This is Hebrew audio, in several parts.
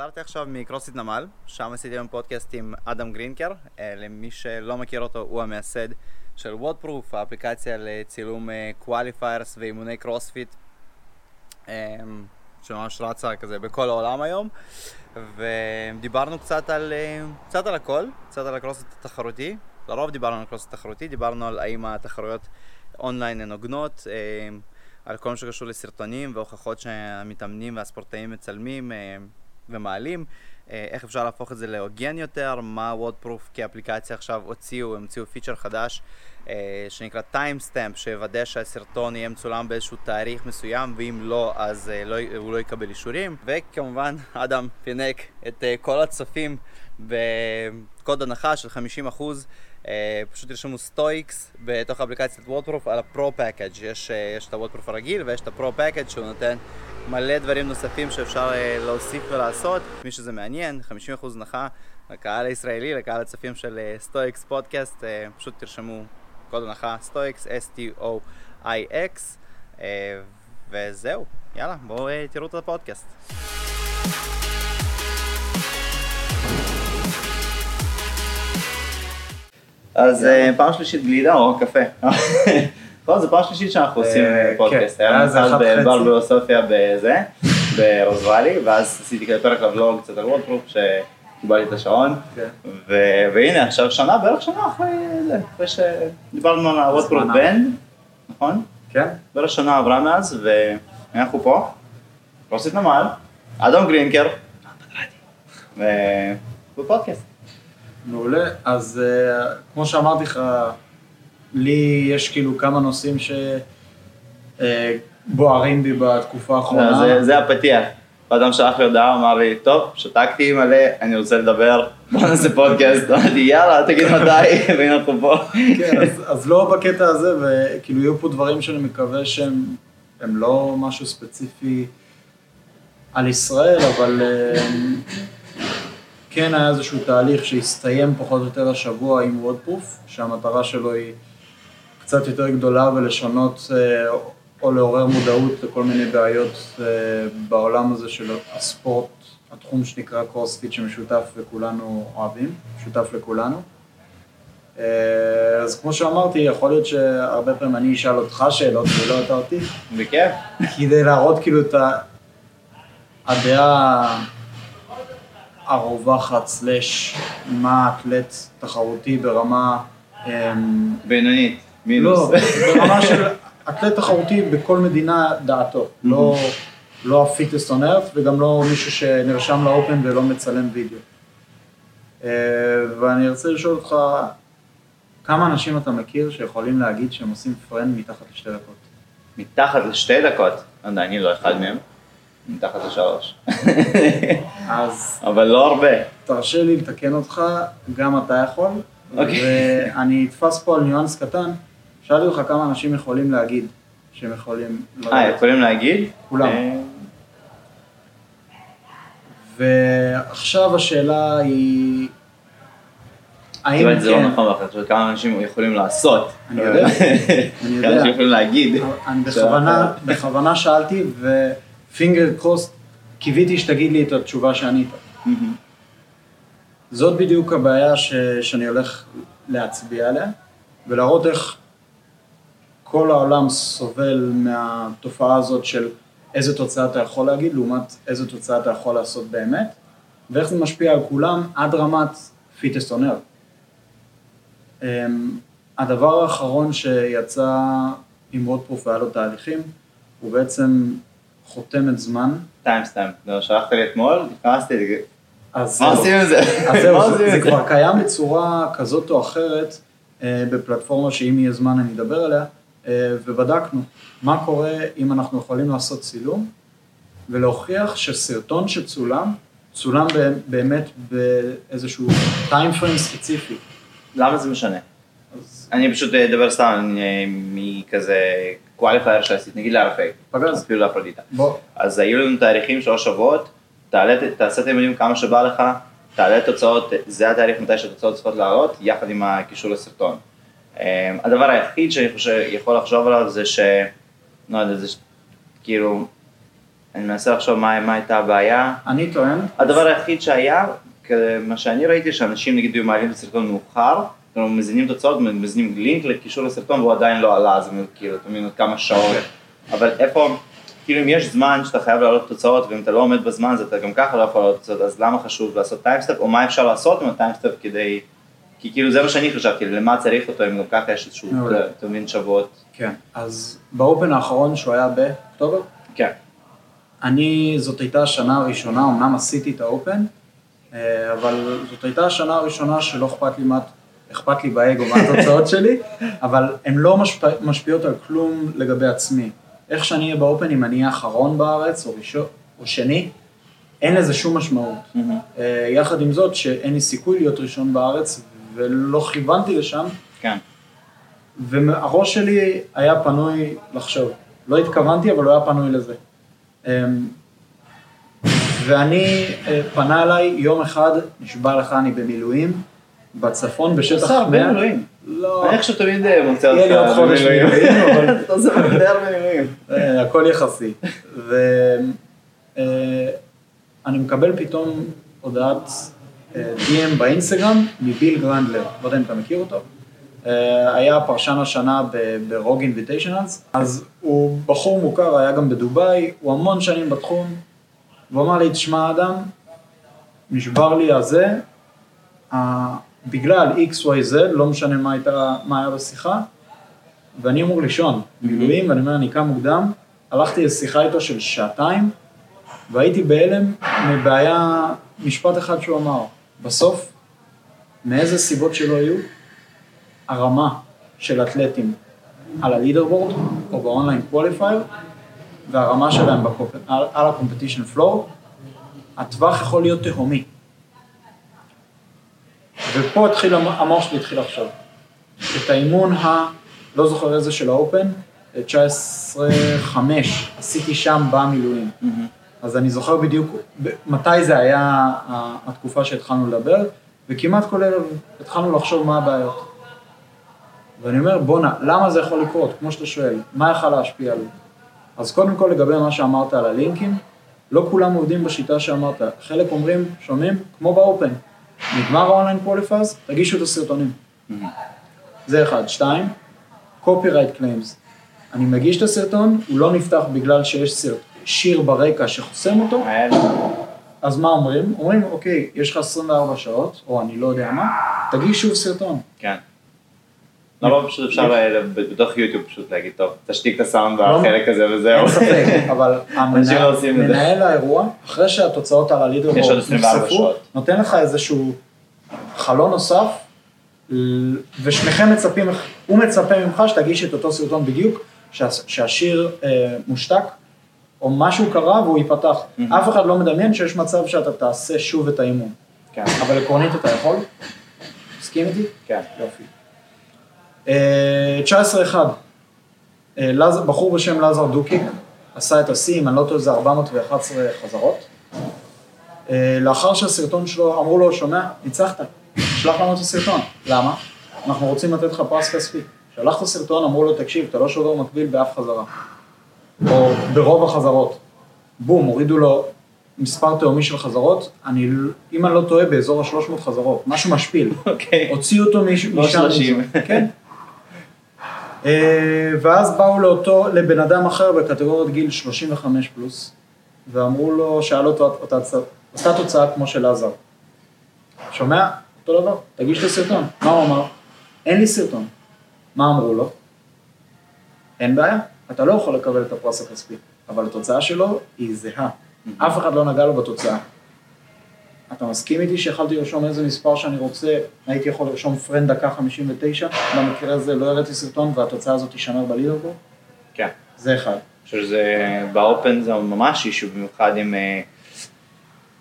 חזרתי עכשיו מקרוספיט נמל, שם עשיתי היום פודקאסט עם אדם גרינקר. למי שלא מכיר אותו, הוא המייסד של WODProof, האפליקציה לצילום קואליפיירס ואימוני קרוספיט, שממש רצה כזה בכל העולם היום. ודיברנו קצת על הכל, קצת על הקרוספיט התחרותי. לרוב דיברנו על הקרוספיט התחרותי, דיברנו על האם התחרויות אונליין הן הוגנות, על כל מה שקשור לסרטונים והוכחות שהמתאמנים והספורטאים מצלמים ומעלים, איך אפשר להפוך את זה להוגן יותר, מה WODProof כאפליקציה עכשיו המציאו פיצ'ר חדש שנקרא טיימסטמפ, שיוודא שהסרטון יהיה מצולם באיזשהו תאריך מסוים, ואם לא, אז הוא לא יקבל אישורים. וכמובן אדם פינק את כל הצופים בקוד הנחה של 50%, פשוט ירשמו סטויקס בתוך אפליקציית WODProof על הפרו פאקג'. יש את WODProof הרגיל ויש את הפרו פאקג' שהוא נותן מלא דברים נוספים שאפשר להוסיף ולעשות. מי שזה מעניין, 50% הנחה לקהל הישראלי, לקהל הצופים של סטויקס פודקאסט, פשוט תרשמו קוד הנחה סטויקס, STOIX, וזהו, יאללה, בואו תראו את הפודקאסט. אז פעם שלישית גלידה או קפה? נכון, זו פעם שלישית שאנחנו עושים פודקאסט. היה מזל בברבלוסופיה בזה, ברוזוואלי, ואז עשיתי כזה פרק לבלוג קצת על WODProof שקיבלתי את השעון. והנה, עכשיו שנה, בערך שנה אחרי שדיברנו על WODProof בנד, נכון? כן. בערך שנה עברה מאז, ואנחנו פה, קרוספיט נמל, אדם גרינקר, בפודקאסט. מעולה. אז כמו שאמרתי לך, לי יש כאילו כמה נושאים שבוערים בי בתקופה האחרונה. זה הפתיח. ואדם שלח לי הודעה, אמר לי, טוב, שתקתי מלא, אני רוצה לדבר, בוא נעשה פודקאסט. אמרתי, יאללה, תגיד מתי, והנה אנחנו פה. כן, אז לא בקטע הזה, וכאילו יהיו פה דברים שאני מקווה שהם לא משהו ספציפי על ישראל, אבל... כן, היה איזשהו תהליך שהסתיים פחות או יותר השבוע עם WODProof, שהמטרה שלו היא קצת יותר גדולה ולשנות או לעורר מודעות לכל מיני בעיות בעולם הזה של הספורט, התחום שנקרא קרוספיט שמשותף וכולנו אוהבים, משותף לכולנו. אז כמו שאמרתי, יכול להיות שהרבה פעמים אני אשאל אותך שאלות ולא אתה אותי. בכיף. כדי להראות כאילו את הדעה... הרווחת סלש מה האתלט תחרותי ברמה... בינונית, מינוס. לא, ברמה של אתלט תחרותי בכל מדינה דעתו. לא הפיטסט און ארת' וגם לא מישהו שנרשם לאופן ולא מצלם וידאו. ואני ארצה לשאול אותך, כמה אנשים אתה מכיר שיכולים להגיד שהם עושים פרנד מתחת לשתי דקות? מתחת לשתי דקות? אני לא אחד מהם. מתחת לשלוש. אז... אבל לא הרבה. תרשה לי לתקן אותך, גם אתה יכול. ואני אתפס פה על ניואנס קטן, שאלתי לך כמה אנשים יכולים להגיד, שהם יכולים... יכולים להגיד? כולם. ועכשיו השאלה היא... האם כן... זה לא נכון, כמה אנשים יכולים לעשות. אני יודע. כמה אנשים יכולים להגיד. אני בכוונה שאלתי ו... פינגר קרוסט, קיוויתי שתגיד לי את התשובה שענית. זאת בדיוק הבעיה שאני הולך להצביע עליה, ולראות איך כל העולם סובל מהתופעה הזאת של איזה תוצאה אתה יכול להגיד, לעומת איזה תוצאה אתה יכול לעשות באמת, ואיך זה משפיע על כולם עד רמת פיטסט און ארת'. הדבר האחרון שיצא עם WODProof והיה לו תהליכים, הוא בעצם... חותמת זמן. טיימסטמפ, לא, שלחת לי אתמול, נכנסתי, מה עושים עם זה? אז זהו, זה כבר קיים בצורה כזאת או אחרת, בפלטפורמה שאם יהיה זמן אני אדבר עליה, ובדקנו מה קורה אם אנחנו יכולים לעשות צילום, ולהוכיח שסרטון שצולם, צולם באמת באיזשהו טיימפריים ספציפי. למה זה משנה? אני פשוט אדבר סתם מכזה... קואליפייר שעשית, נגיד לערפי, אפילו לאפרודיטה. אז היו לנו תאריכים 3 שבועות, תעשה את האימונים כמה שבא לך, תעלה תוצאות, זה התאריך מתי שהתוצאות צריכות לעלות, יחד עם הקישור לסרטון. הדבר היחיד שאני יכול לחשוב עליו זה ש... לא יודע, זה כאילו... אני מנסה עכשיו מה הייתה הבעיה. אני טוען. הדבר היחיד שהיה, מה שאני ראיתי, שאנשים נגיד מעלים לסרטון מאוחר, כלומר מזינים תוצאות, מזינים לינק לקישור לסרטון, והוא עדיין לא עלה, אז כאילו, תמיד עוד כמה שעות. אבל איפה, כאילו אם יש זמן שאתה חייב לעלות תוצאות, ואם אתה לא עומד בזמן, אז אתה גם ככה לא יכול לעלות תוצאות, אז למה חשוב לעשות טיימסטאפ, או מה אפשר לעשות עם הטיימסטאפ כדי, כי כאילו זה מה שאני חשבתי, למה צריך אותו, אם גם ככה יש איזשהו תמיד שבועות. כן, אז באופן האחרון שהוא היה באוקטובר? כן. זאת הייתה השנה הראשונה, אמנם עשיתי את האופן, אבל זאת הייתה השנה הראשונה שלא אכפת לי מה, אכפת לי באגו מה התוצאות שלי, אבל הן לא משפיעות על כלום לגבי עצמי. איך שאני אהיה באופן, אם אני אהיה אחרון בארץ או ראשון, או שני, אין לזה שום משמעות. יחד עם זאת שאין לי סיכוי להיות ראשון בארץ, ולא כיוונתי לשם. כן. והראש שלי היה פנוי לחשוב. לא התכוונתי, אבל לא היה פנוי לזה. ואני פנה אליי יום אחד, נשבע לך, אני במילואים, בצפון, בשטח... עושה הרבה מילואים. לא. אני חושב תמיד מוצא אותך. יהיה לי עוד חודש מילואים, אבל... אתה עושה הרבה מילואים. הכל יחסי. ואני מקבל פתאום הודעת DM באינסטגרם מביל גרנדלר. לא יודע אם אתה מכיר אותו. היה פרשן השנה ברוג אינביטיישנלס, אז הוא בחור מוכר, היה גם בדובאי, הוא המון שנים בתחום, והוא אמר לי, תשמע אדם, נשבר לי הזה, בגלל XYZ, לא משנה מה היה בשיחה, ואני אמור לישון, מילואים, ואני אומר, אני קם מוקדם, הלכתי לשיחה איתו של שעתיים, והייתי בהלם מבעיה, משפט אחד שהוא אמר, בסוף, מאיזה סיבות שלא היו, הרמה של אתלטים על הלידרבורד או באונליין קואליפייר, והרמה שלהם על הקומפטישן פלור, הטווח יכול להיות תהומי. ופה המוח שלי התחיל עכשיו. את האימון לא זוכר איזה של האופן, 19-5, עשיתי שם במילואים. אז אני זוכר בדיוק מתי זה היה התקופה שהתחלנו לדבר, וכמעט כל ערב התחלנו לחשוב מה הבעיות. ואני אומר, בונה, למה זה יכול לקרות? כמו שאתה שואל, מה יכול להשפיע עליו? אז קודם כל, לגבי מה שאמרת על הלינקים, לא כולם עובדים בשיטה שאמרת. חלק אומרים, שומעים, כמו באופן. נגמר האונליין קואליפיירס, תגישו את הסרטונים. זה אחד. שתיים, קופירייט קליימס. אני מגיש את הסרטון, הוא לא נפתח בגלל שיש שיר ברקע שחוסם אותו. אז מה אומרים? אומרים, אוקיי, יש לך 24 שעות, או אני לא יודע מה, תגיש שוב סרטון. כן. לא פשוט אפשר בתוך יוטיוב פשוט להגיד, טוב, תשתיק את הסאונד והחלק הזה וזהו. אין ספק, אבל מנהל האירוע, אחרי שהתוצאות על הלידרבורד נחשפו, נותן לך איזשהו חלון נוסף, ושניכם מצפים, הוא מצפה ממך שתגיש את אותו סרטון בדיוק, שהשיר מושתק, או משהו קרה והוא ייפתח. אף אחד לא מדמיין שיש מצב שאתה תעשה שוב את האימון. אבל עקרונית אתה יכול? מסכים איתי? כן, יופי. 19-1, בחור בשם לזר דוקיק, עשה את ה-C, אם אני לא טועה, זה 411 חזרות. לאחר שהסרטון שלו, אמרו לו, שומע, ניצחת, שלח לנו את הסרטון. למה? אנחנו רוצים לתת לך פרס כספי. שלח את הסרטון, אמרו לו, תקשיב, אתה לא שובר מקביל באף חזרה. או ברוב החזרות. בום, הורידו לו מספר תאומי של חזרות, אם אני לא טועה, באזור ה-300 חזרות, משהו משפיל. הוציאו אותו משם. כן. ואז באו לבן אדם אחר בקטגוריית גיל 35 פלוס, ואמרו לו, שאל אותו, אותה תוצאה כמו של עזר. שומע? אותו דבר, תגיש לי סרטון. מה הוא אמר? אין לי סרטון. מה אמרו לו? אין בעיה, אתה לא יכול לקבל את הפרס הכספי, אבל התוצאה שלו היא זהה. אף אחד לא נגע לו בתוצאה. אתה מסכים איתי שיכלתי לרשום איזה מספר שאני רוצה, הייתי יכול לרשום פרנד דקה 59, במקרה הזה לא הראיתי סרטון, והתוצאה הזאת תישמר בלידרבורד? כן. זה אחד. שזה באופן זה ממש אישו, במיוחד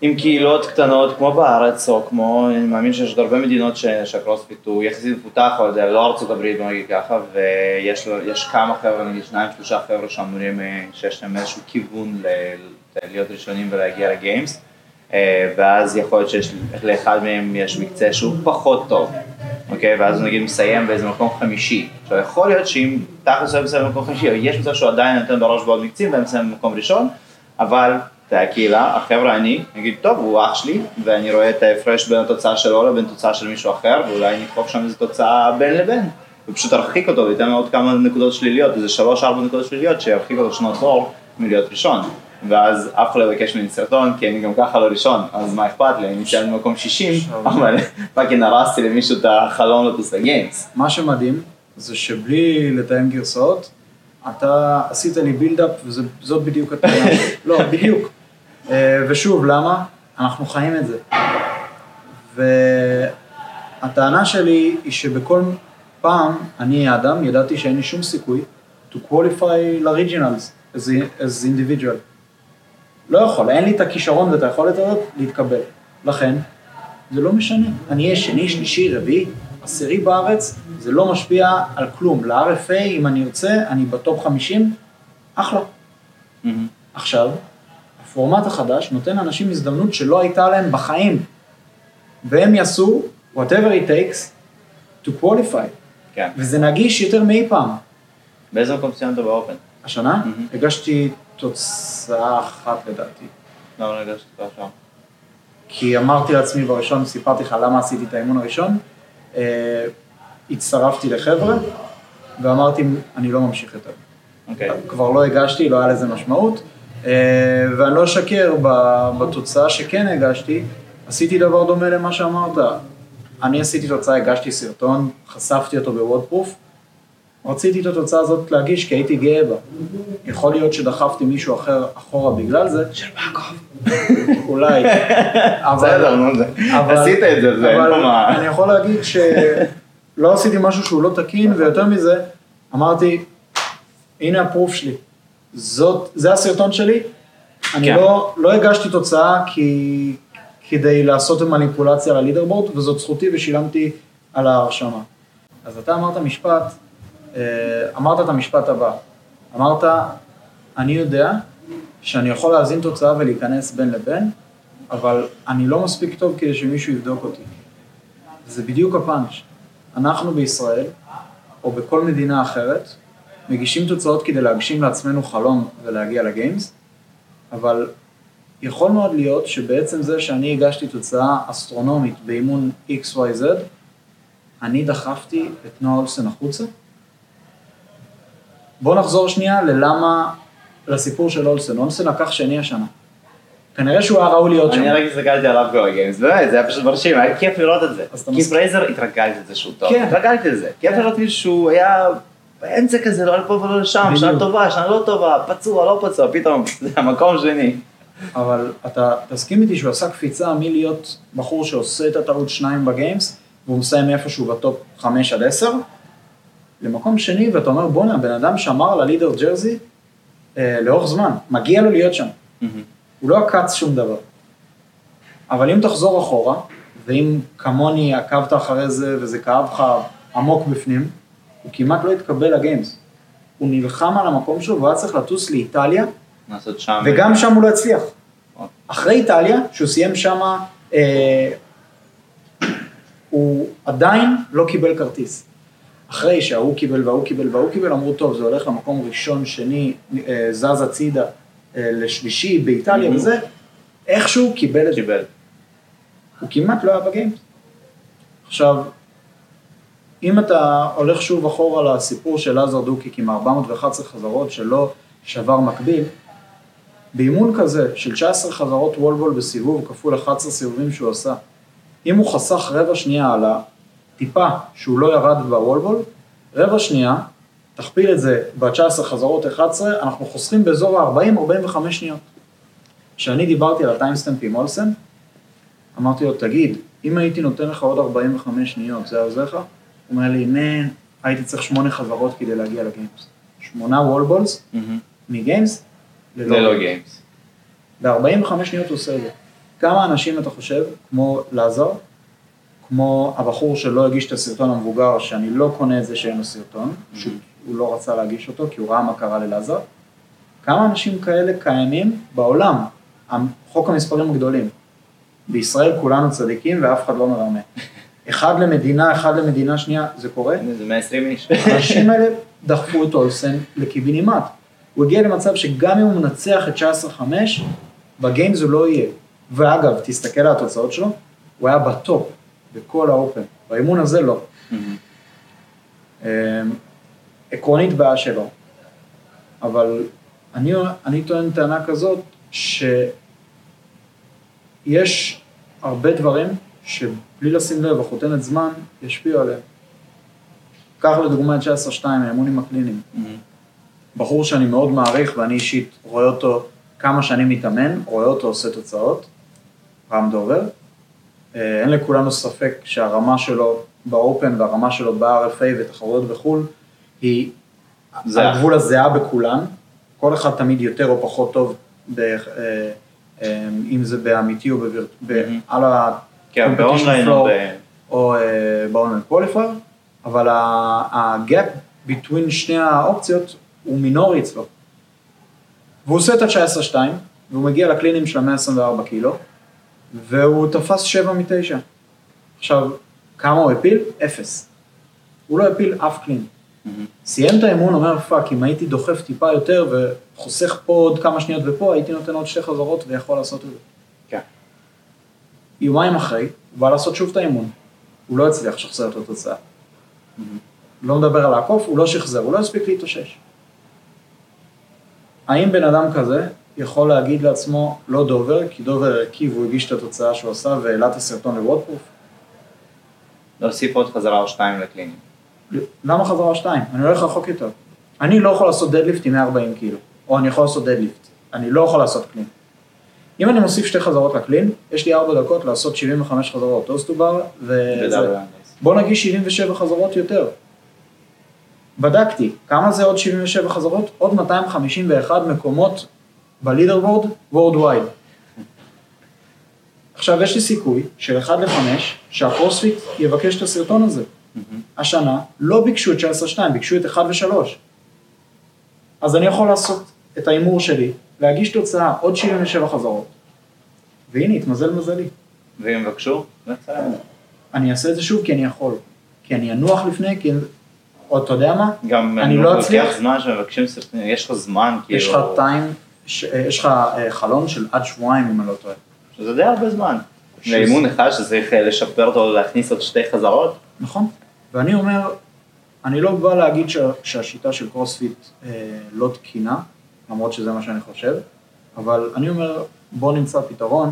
עם קהילות קטנות, כמו בארץ, או כמו, אני מאמין שיש עוד הרבה מדינות שהקרוספיט הוא יחסית מפותח, אבל זה לא ארצות הברית, בוא נגיד ככה, ויש כמה חבר'ה, נגיד שניים, שלושה חבר'ה שאמורים שיש להם איזשהו כיוון להיות ראשונים ולהגיע לגיימס, ואז יכול להיות שיש לאחד מהם יש מקצה שהוא פחות טוב, אוקיי? ואז הוא נגיד מסיים באיזה מקום חמישי. עכשיו יכול להיות שאם תחת מסיים במקום חמישי, יש מצב שהוא עדיין נותן בראש בעוד מקצים, והם מסיים במקום ראשון, אבל הקהילה, החבר'ה, אני אגיד, טוב, הוא אח שלי, ואני רואה את ההפרש בין התוצאה שלו לבין תוצאה של מישהו אחר, ואולי נדחוף שם איזו תוצאה בין לבין, ופשוט ארחיק אותו, ויתן עוד כמה נקודות שליליות, איזה 3-4 נקודות שליליות, שירחיק אותו שנות אור מלהיות ראשון, ואז אף אחד לא ביקש ממני סרטון, כי אני גם ככה לא ראשון, אז מה אכפת לי, אני נשאר במקום 60, אבל פאקינג הרסתי למישהו את החלום לטוס לגיימס. מה שמדהים, זה שבלי לתאם גרסאות, אתה עשית לי בילדאפ, וזאת בדיוק התאונה. לא, בדיוק. ושוב, למה? אנחנו חיים את זה. והטענה שלי היא שבכל פעם, אני האדם, ידעתי שאין לי שום סיכוי to qualify ל-originals as individual. לא יכול, אין לי את הכישרון ואת היכולת הזאת להתקבל. לכן, זה לא משנה. אני אהיה שני, שלישי, רביעי, עשירי בארץ, זה לא משפיע על כלום. ל-RFA, אם אני רוצה, אני בטופ 50, אחלה. עכשיו, הפורמט החדש נותן לאנשים הזדמנות שלא הייתה להם בחיים, והם יעשו whatever it takes to qualify. כן. וזה נגיש יותר מאי פעם. באיזה מקום סיימת באופן? השנה? הגשתי תוצאה אחת לדעתי. למה הגשתי תוצאה שם? כי אמרתי לעצמי בראשון, סיפרתי לך למה עשיתי את האימון הראשון, הצטרפתי לחבר'ה, ואמרתי, אני לא ממשיך יותר. כבר לא הגשתי, לא היה לזה משמעות, ואני לא אשקר בתוצאה שכן הגשתי, עשיתי דבר דומה למה שאמרת. אני עשיתי תוצאה, הגשתי סרטון, חשפתי אותו בוודפרוף, רציתי את התוצאה הזאת להגיש, כי הייתי גאה בה. יכול להיות שדחפתי מישהו אחר אחורה בגלל זה. של בעקוב. אולי. בסדר, נו זה. עשית את זה, זה אין כמה. אני יכול להגיד שלא עשיתי משהו שהוא לא תקין, ויותר מזה, אמרתי, הנה הפרוף שלי. זה הסרטון שלי. אני לא הגשתי תוצאה כדי לעשות מניפולציה ללידרבורד, וזאת זכותי ושילמתי על ההרשמה. אז אתה אמרת את המשפט הבא, אמרת, אני יודע שאני יכול להזין תוצאה ולהיכנס בין לבין, אבל אני לא מספיק טוב כדי שמישהו יבדוק אותי. זה בדיוק הפאנץ'. אנחנו בישראל, או בכל מדינה אחרת, מגישים תוצאות כדי להגשים לעצמנו חלום ולהגיע לגיימס, אבל יכול מאוד להיות שבעצם זה שאני הגשתי תוצאה אסטרונומית באימון XYZ, אני דחפתי את נואה אולסן החוצה. בואו נחזור שנייה לסיפור של אולסן. אולסן לקח שני השנה. כנראה שהוא היה ראוי להיות שם. אני רק הסתכלתי עליו בגיימס, באמת, זה היה פשוט מרשים, היה כיף לראות את זה. כי פרייזר התרגלתי את זה שהוא טוב. התרגלתי את זה. כיף לראות לי שהוא היה באמצע כזה, לא לפה ולא לשם, שנה טובה, שנה לא טובה, פצוע, לא פצוע, פתאום זה המקום שני. אבל אתה תסכים איתי שהוא עשה קפיצה מלהיות בחור שעושה את הטעות 2 בגיימס, והוא מסיים איפשהו בטופ 5-10, למקום שני, ואתה אומר, בונה, הבן אדם שאמר על הלידר ג'רזי, לאורך זמן, מגיע לו להיות שם. הוא לא הקץ שום דבר. אבל אם תחזור אחורה, ואם כמוני עקבת אחרי זה, וזה כאב לך עמוק בפנים, הוא כמעט לא התקבל לגיימס. הוא נלחם על המקום שלו, והוא היה צריך לטוס לאיטליה, וגם שם הוא לא הצליח. אחרי איטליה, שהוא סיים שם, הוא עדיין לא קיבל כרטיס. אחרי שההוא קיבל וההוא קיבל, אמרו טוב, זה הולך למקום ראשון, שני, זז הצידה לשלישי באיטליה וזה, איכשהו קיבל את זה. הוא כמעט לא היה בגיימס. עכשיו, אם אתה הולך שוב אחורה לסיפור של לזר דוקיק עם 411 חזרות שלא שבר מקביל, באימון כזה של 19 חזרות וולבול בסיבוב, כפול 11 סיבובים שהוא עשה, אם הוא חסך רבע שנייה על טיפה שהוא לא ירד בוולבול, רבע שנייה, תכפיל את זה ב-19 חזרות 11, אנחנו חוסכים באזור ה-40-45 שניות. כשאני דיברתי על הטיימסטמפ עם אולסן, אמרתי לו, תגיד, אם הייתי נותן לך עוד 45 שניות, זה עוזר לך? הוא אומר לי, מן, הייתי צריך 8 חזרות כדי להגיע לגיימס. 8 וולבולס, מגיימס ללא גיימס. ב-45 שניות הוא עושה את זה. כמה אנשים אתה חושב, כמו לזר, כמו הבחור שלא הגיש את הסרטון המבוגר, שאני לא קונה את זה שאין לו סרטון, שהוא לא רצה להגיש אותו, כי הוא ראה מה קרה ללזר. כמה אנשים כאלה קיימים בעולם? חוק המספרים הגדולים. בישראל כולנו צדיקים, ואף אחד לא מרמה. אחד למדינה שנייה, זה קורה? זה 120 איש. האנשים האלה דחפו את אולסן לקיבינימט. הוא הגיע למצב שגם אם הוא מנצח את 19-5, בגיימס הוא לא יהיה. ואגב, תסתכל על התוצאות שלו, הוא היה בטופ, בכל האופן. באימון הזה לא. עקרונית בעיה שלו. אבל אני טוען טענה כזאת, שיש הרבה דברים שבלי לשים לב, החותנת זמן, ישפיעו עליהם. כך לדוגמה 19-2, האימונים הקליניים. בחור שאני מאוד מעריך, ואני אישית רואה אותו כמה שאני מתאמן, רואה אותו עושה תוצאות, רם דובר. אין לכולנו ספק שהרמה שלו באופן והרמה שלו ב-RFA ותחרויות בחול, היא הגבול הזהה בכולן. כל אחד תמיד יותר או פחות טוב, אם זה באמיתי או על ה-competition flow או ב-online qualifier, אבל הגאפ between שני האופציות הוא מינורי אצלו. והוא עושה את ה-19-2, והוא מגיע לקלינים של 124 קילו, והוא תפס 7 מ-9. עכשיו, כמה הוא הפיל? 0. הוא לא הפיל אף קלין. סיים את האמון, אומר, פאק, אם הייתי דוחף טיפה יותר, וחוסך פה עוד כמה שניות ופה, הייתי נותן עוד 2 חזרות ויכול לעשות את זה. כן. יומיים אחרי, הוא בא לעשות שוב את האמון. הוא לא הצליח שחזר את התוצאה. לא מדבר על העקוף, הוא לא שחזר, הוא לא הספיק להתאושש. האם בן אדם כזה יכול להגיד לעצמו, לא דובר, כי דובר הרכיב, הוא הגיש את התוצאה שהוא עשה, והעלה את הסרטון לוודפרוף? להוסיף עוד חזרה או 2 לקלינים. למה חזרה או 2? אני הולך רחוק יותר. אני לא יכול לעשות דדליפט עם 140 קילו, או אני יכול לעשות דדליפט, אני לא יכול לעשות קלין. אם אני מוסיף 2 חזרות לקלין, יש לי 4 דקות לעשות 75 חזרות, לא סטובר, בוא נגיד 77 חזרות יותר. בדקתי, כמה זה עוד 77 חזרות? עוד 251 מקומות בלידרבורד, וורד ווייד. עכשיו יש לי סיכוי של 1 ל-5, שהקרוספיט יבקש את הסרטון הזה. השנה לא ביקשו את 19-2, ביקשו את 1 ו-3. אז אני יכול לעשות את האימור שלי, להגיש תוצאה עוד 77 חזרות. והנה, התמזל מזלי. ואם בבקשו? אני אעשה את זה שוב כי אני יכול. כי אני אנוח לפני, כי... או אתה יודע מה? גם אני לא אצליח. לוקח זמן שמבקשים סרטונים, יש לך זמן כאילו... יש לך חלון של עד שבועיים אם אני לא טועה. שזה די הרבה זמן. לאימון אחד שצריך לשפר אותו, להכניס עוד 2 חזרות. נכון. ואני אומר, אני לא בא להגיד שהשיטה של קרוספיט לא תקינה, למרות שזה מה שאני חושב, אבל אני אומר, בוא נמצא פתרון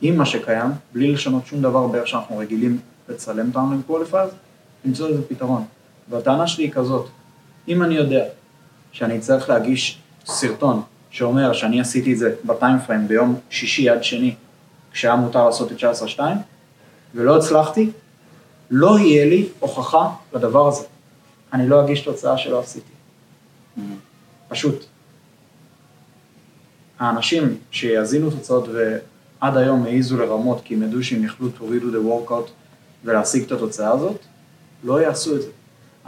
עם מה שקיים, בלי לשנות שום דבר באיך שאנחנו רגילים לצלם את האונליין קואליפיירס, למצוא איזה פתרון. והטענה שלי היא כזאת, אם אני יודע שאני צריך להגיש סרטון שאומר שאני עשיתי את זה בטיימפריים ביום שישי עד שני, כשהיה מותר לעשות את 19-2, ולא הצלחתי, לא יהיה לי הוכחה לדבר הזה. אני לא אגיש תוצאה שלא עשיתי. פשוט. האנשים שיזינו תוצאות ועד היום העיזו לרמות, כי הם ידעו שהם יכלו תורידו the workout ולהשיג את התוצאה הזאת, לא יעשו את זה.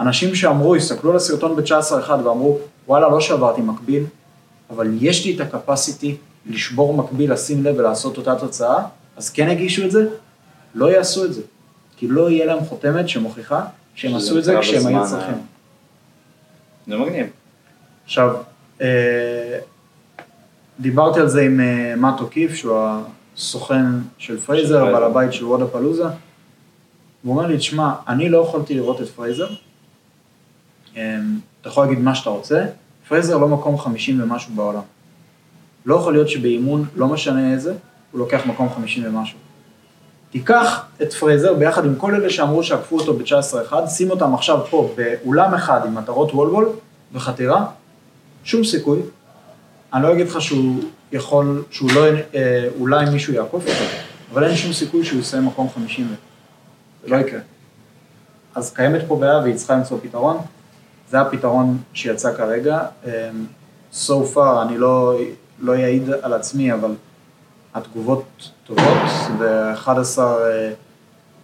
אנשים שאמרו, הסתכלו לסרטון ב-19-1 ואמרו, וואלה, לא שברתי מקביל, אבל יש לי את הקפסיטי לשבור מקביל, לשים לב ולעשות אותה תוצאה, אז כן הגישו את זה, לא יעשו את זה, כי לא יהיה להם חותמת שמוכיחה שהם עשו את זה כשהם היו צריכים. זה מגניב. עכשיו, דיברתי על זה עם מאט אוקיף, שהוא הסוכן של פרייזר, בעל הבית של וודפלוזה, הוא אומר לי, תשמע, אני לא יכולתי לראות את פרייזר, אתה יכול להגיד מה שאתה רוצה, פרייזר לא מקום 50 ומשהו בעולם. לא יכול להיות שבאימון, לא משנה איזה, הוא לוקח מקום 50 ומשהו. תיקח את פרייזר ביחד עם כל אלה שאמרו שעקפו אותו ב-19-1, שים אותם עכשיו פה באולם אחד עם מטרות וולבול וחתירה, שום סיכוי. אני לא אגיד לך שהוא יכול, שהוא לא, אולי מישהו יעקוף אותו, אבל אין שום סיכוי שהוא יסיים מקום 50. זה לא יקרה. אז קיימת פה בעיה והיא צריכה למצוא פתרון. זה הפתרון שיצא כרגע. So far, אני לא יעיד על עצמי, אבל התגובות טובות, ו-11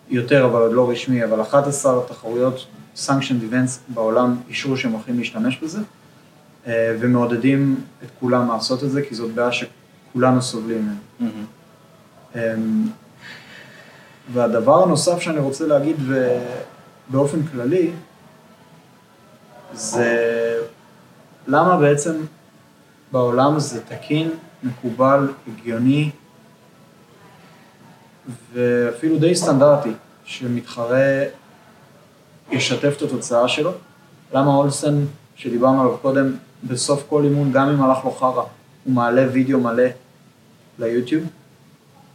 יותר, אבל עוד לא רשמי, אבל 11 תחרויות, sanctioned events בעולם, אישור שהם הולכים להשתמש בזה, ומעודדים את כולם לעשות את זה, כי זאת בעיה שכולנו סובלים. והדבר הנוסף שאני רוצה להגיד, ובאופן כללי, זה למה בעצם בעולם זה תקין, מקובל, הגיוני, ואפילו די סטנדרטי, שמתחרה ישתף את התוצאה שלו. למה אולסן, שדיברנו עליו קודם, בסוף כל אימון, גם אם הלך לו חרא, הוא מעלה וידאו מלא ליוטיוב,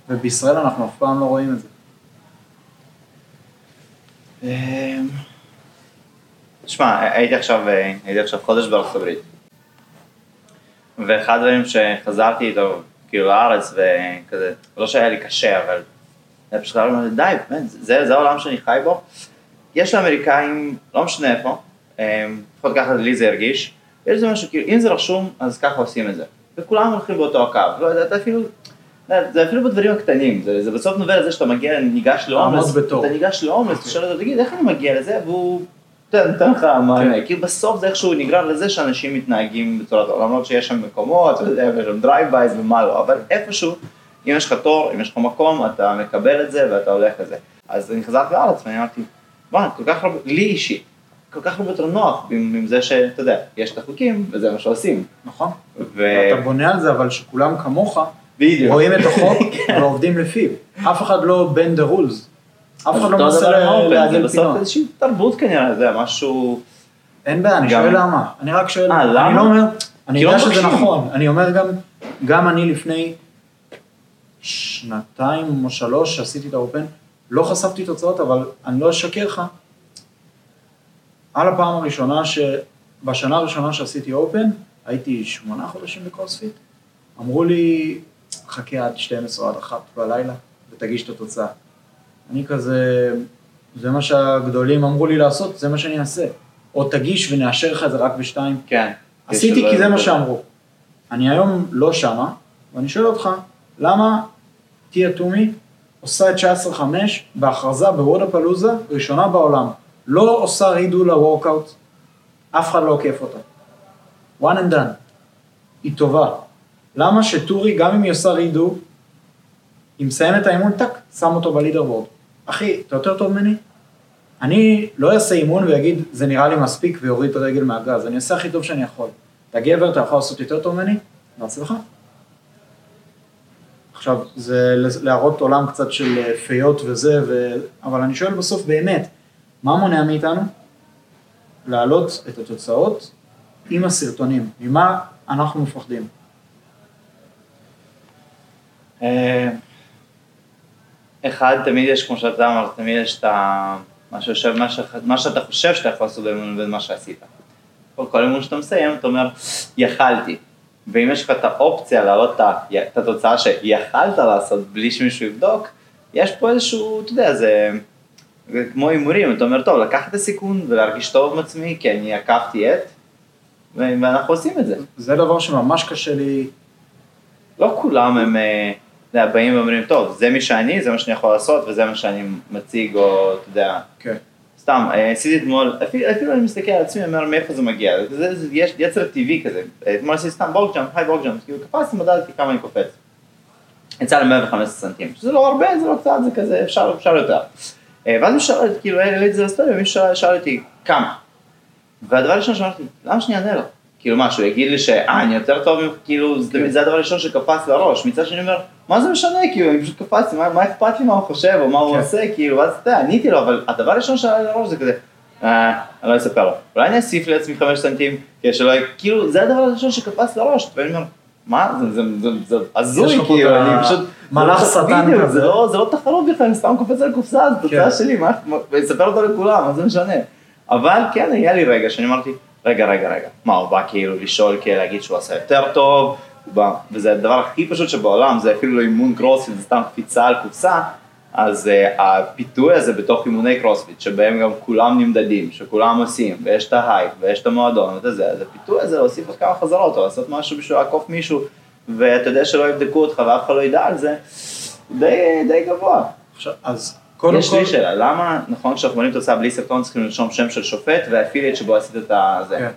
ובישראל אנחנו אף פעם לא רואים את זה. תשמע, הייתי עכשיו חודש בארצות הברית, ואחד הדברים שחזרתי איתו כאילו לארץ וכזה, לא שהיה לי קשה, אבל זה פשוט לא אומר, די, זה העולם שאני חי בו. יש לאמריקאים, לא משנה איפה, לפחות ככה לי זה הרגיש, יש איזה משהו, כאילו, אם זה רשום, אז ככה עושים את זה. וכולם הולכים באותו הקו, לא יודעת, זה אפילו בדברים הקטנים, זה בסוף נובע לזה שאתה מגיע, ניגש לאומץ, תשאל אותו, תגיד, איך אני מגיע לזה, והוא נתן לך מענה, כי בסוף זה איכשהו נגרר לזה שאנשים מתנהגים בצורת העולמות, שיש שם מקומות, יש שם דרייב-בייז ומה לא, אבל איפשהו, אם יש לך תור, אם יש לך מקום, אתה מקבל את זה ואתה הולך לזה. אז אני חזרתי לארץ ואני אמרתי, מה, כל כך רבה, לי אישית, כל כך הרבה יותר נוח עם זה שאתה יודע, יש את החוקים וזה מה שעושים. נכון, ואתה בונה על זה, אבל שכולם כמוך רואים את החוק ועובדים לפיו. אף אחד לא bend the rules, אף אחד לא מנסה להגל פינות. זה איזושהי תרבות כנראה, זה משהו... אין בעיה, אני שואל למה, אני רק שואל, אני לא אומר, אני יודע שזה נכון, אני אומר גם אני לפני שנתיים או שלוש שעשיתי את האופן, לא חשפתי תוצאות, אבל אני לא אשקר לך, על הפעם הראשונה, בשנה הראשונה שעשיתי אופן, הייתי 8 חודשים בקרוספיט, אמרו לי, חכה עד 12 עד 1 בלילה, ותגיש את התוצאה. אני כזה, זה מה שהגדולים אמרו לי לעשות, זה מה שאני אעשה. או תגיש ונאשר לך את זה רק ב-2. כן. עשיתי כי זה מה שאמרו. אני היום לא שמה, ואני שואל אותך, למה טיה טומי עושה את 19.5 בהכרזה בוודפלוזה, ראשונה בעולם? לא עושה רידו לוורקאוט, אף אחד לא עוקף אותה. One and done. היא טובה. למה שטורי, גם אם היא עושה רידו, היא מסיימת האימון, טק, שם אותו בלידרבורד. אחי, אתה יותר טוב ממני? אני לא אעשה אימון ויגיד, זה נראה לי מספיק ויוריד רגל מהגז. אני עושה הכי טוב שאני יכול. אתה גבר, אתה יכול לעשות יותר טוב ממני? בהצלחה. עכשיו, זה להראות עולם קצת של פיות וזה, אבל אני שואל בסוף באמת, מה מונע מאיתנו? להעלות את התוצאות עם הסרטונים, ממה אנחנו מפחדים. אחד, תמיד יש, כמו שאתה אמרת, תמיד יש מה שאתה חושב שאתה יכול לעשות באמון ובין מה שעשית. כל אמון שאתה מסיים, אתה אומר, יכלתי. ואם יש לך את האופציה להעלות את התוצאה שיכלת לעשות בלי שמישהו יבדוק, יש פה איזשהו, אתה יודע, זה... כמו אימורים, אתה אומר, טוב, לקחת את הסיכון ולהרגיש טוב עם עצמי, כי אני עקפתי את, ואנחנו עושים את זה. זה דבר שממש קשה לי. לא כולם הם באים ואומרים, טוב, זה מי שאני, זה מה שאני יכול לעשות, וזה מה שאני מציג, או אתה יודע. כן. סתם, עשיתי אתמול, אפילו אני מסתכל על עצמי, אני אומר, מאיפה זה מגיע? זה יצר טבעי כזה. אתמול עשיתי סתם בורג ג'אמפ, כאילו קפצתי, מדדתי כמה אני קופץ. יצא ל-115 סנטים, שזה לא הרבה, זה לא קצת, זה כזה, אפשר יותר. ואז הוא שאל, כאילו, העלה את זה לסטוריה, ומישהו שאל אותי, כמה? והדבר הראשון שאמרתי, למה שאני אענה לו? כאילו משהו, יגיד לי שאני יותר טוב, כאילו, זה הדבר הראשון שקפץ לראש, מצד שאני אומר, מה זה משנה, כאילו, אני פשוט קפצתי, מה אכפת לי, מה הוא חושב, או מה הוא עושה, כאילו, ואז אתה, עניתי לו, אבל הדבר הראשון שעלה לראש זה כזה, אני לא אספר לו, אולי אני אסיף לעצמי 5 סנטים, כאילו, זה הדבר הראשון שקפץ לראש, ואני אומר, מה? זה עזוי, כאילו, אני פשוט... מלאך סטן כזה. זה לא תחרות בכלל, אני סתם קופץ על קופסה, זו תוצאה שלי, אני אספר אותו לכולם, מה זה משנה. אבל כן, היה לי רגע שאני אמרתי, רגע, מה, הוא בא כאילו לשאול, כאילו להגיד שהוא עשה יותר טוב, וזה הדבר הכי פשוט שבעולם, זה אפילו לא אימון קרוספיט, זה סתם קפיצה על קופסה, אז הפיתוי הזה בתוך אימוני קרוספיט, שבהם גם כולם נמדדים, שכולם עושים, ויש את ההייפ, ויש את המועדון, ואת זה, אז הפיתוי הזה להוסיף עוד כמה חזרות, או לעשות משהו בשביל לעקוף מישהו, ואתה יודע שלא יבדקו אותך, ואף אחד לא ידע על זה, די גבוה. אז קודם כל... יש לי שאלה, למה נכון כשהחבונים תוצאה בלי סרטון צריכים לרשום שם של שופט, והאפילייט שבו עשית את זה?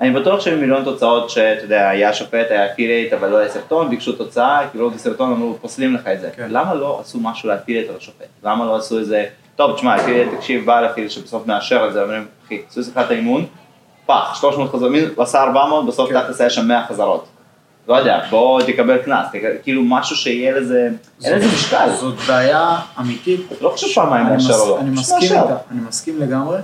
אני בטוח שהיו מיליון תוצאות שאתה יודע, היה שופט, היה אפילייט, אבל לא היה סרטון, ביקשו תוצאה, כאילו בסרטון אמרו, פוסלים לך את זה. למה לא עשו משהו לאפילייט או לשופט? למה לא עשו איזה, טוב, תשמע, אפילייט, תקשיב, בא לאפילייט שבסוף מאשר את זה, אומרים, אחי, עשו שיחת האימון, פח, 300 חזרות, עשה 400, בסוף תחת עשה שם 100 חזרות. לא יודע, בוא תקבל כנס, כאילו משהו שיהיה לזה, אין לזה משקל. זאת בעיה אמיתית. לא חושב פעמיים מאשר או לא. אני מסכים איתה, אני מסכים לגמרי.